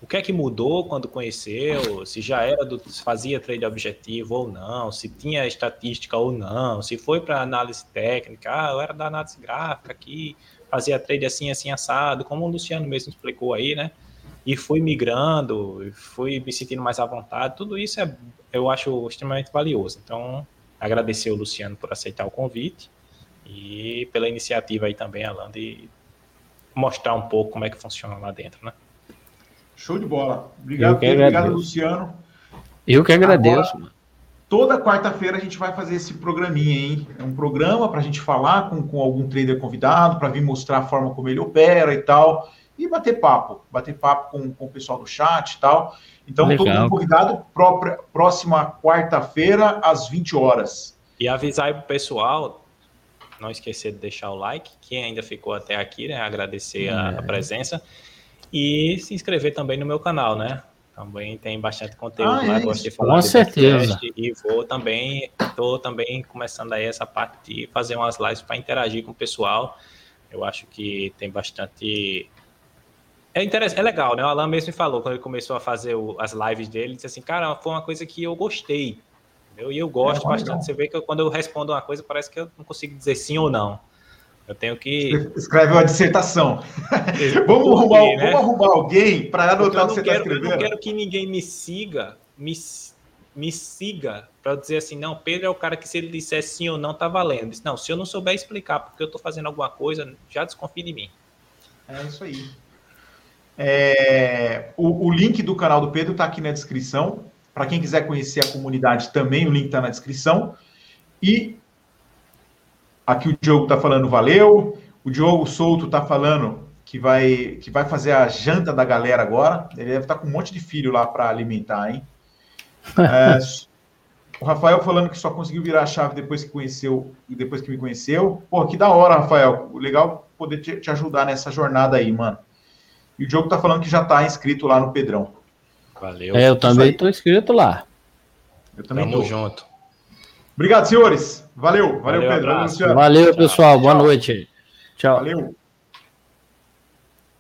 o que é que mudou quando conheceu, se já era do, se fazia trade objetivo ou não, se tinha estatística ou não, se foi para análise técnica, ah, eu era da análise gráfica aqui, fazia trade assim, assim, assado, como o Luciano mesmo explicou aí, né? E fui migrando, fui me sentindo mais à vontade, tudo isso é, eu acho extremamente valioso. Então, agradecer o Luciano por aceitar o convite e pela iniciativa aí também, Alain, de mostrar um pouco como é que funciona lá dentro, né? Show de bola. Obrigado, Pedro, obrigado, Luciano. Eu que agradeço. Agora, toda quarta-feira a gente vai fazer esse programinha, hein? É um programa para a gente falar com, com algum trader convidado, para vir mostrar a forma como ele opera e tal, e bater papo. Bater papo com, com o pessoal do chat e tal. Então, legal. Todo mundo convidado, própria, próxima quarta-feira, às vinte horas. E avisar aí pro pessoal, não esquecer de deixar o like, quem ainda ficou até aqui, né? Agradecer é. a, a presença. E se inscrever também no meu canal, né? Também tem bastante conteúdo ah, lá, é gosto de falar. Com certeza. Podcast, e vou também, estou também começando aí essa parte de fazer umas lives para interagir com o pessoal. Eu acho que tem bastante... É interessante, é legal, né? O Alain mesmo me falou, quando ele começou a fazer o, as lives dele, ele disse assim, cara, foi uma coisa que eu gostei. Entendeu? E eu gosto é, bastante. Não. Você vê que eu, quando eu respondo uma coisa, parece que eu não consigo dizer sim ou não. Eu tenho que... Escreve uma dissertação. vamos, arrumar, né? vamos arrumar alguém para anotar o que você está escrevendo. Eu não quero que ninguém me siga, me, me siga, para dizer assim, não, Pedro é o cara que se ele disser sim ou não, tá valendo. Não, se eu não souber explicar porque eu estou fazendo alguma coisa, já desconfie de mim. É isso aí. É, o, o link do canal do Pedro está aqui na descrição. Para quem quiser conhecer a comunidade também, o link está na descrição. E... Aqui o Diogo está falando valeu, o Diogo Solto está falando que vai, que vai fazer a janta da galera agora, ele deve estar com um monte de filho lá para alimentar, hein? é, o Rafael falando que só conseguiu virar a chave depois que conheceu, depois que me conheceu. Pô, que da hora, Rafael, legal poder te, te ajudar nessa jornada aí, mano. E o Diogo está falando que já está inscrito lá no Pedrão. Valeu. É, eu também estou inscrito lá. Eu também estou. Tamo junto. Obrigado, senhores. Valeu, valeu, valeu Pedro. Valeu, Luciano. Valeu, pessoal. Tchau. Boa noite. Tchau. Valeu.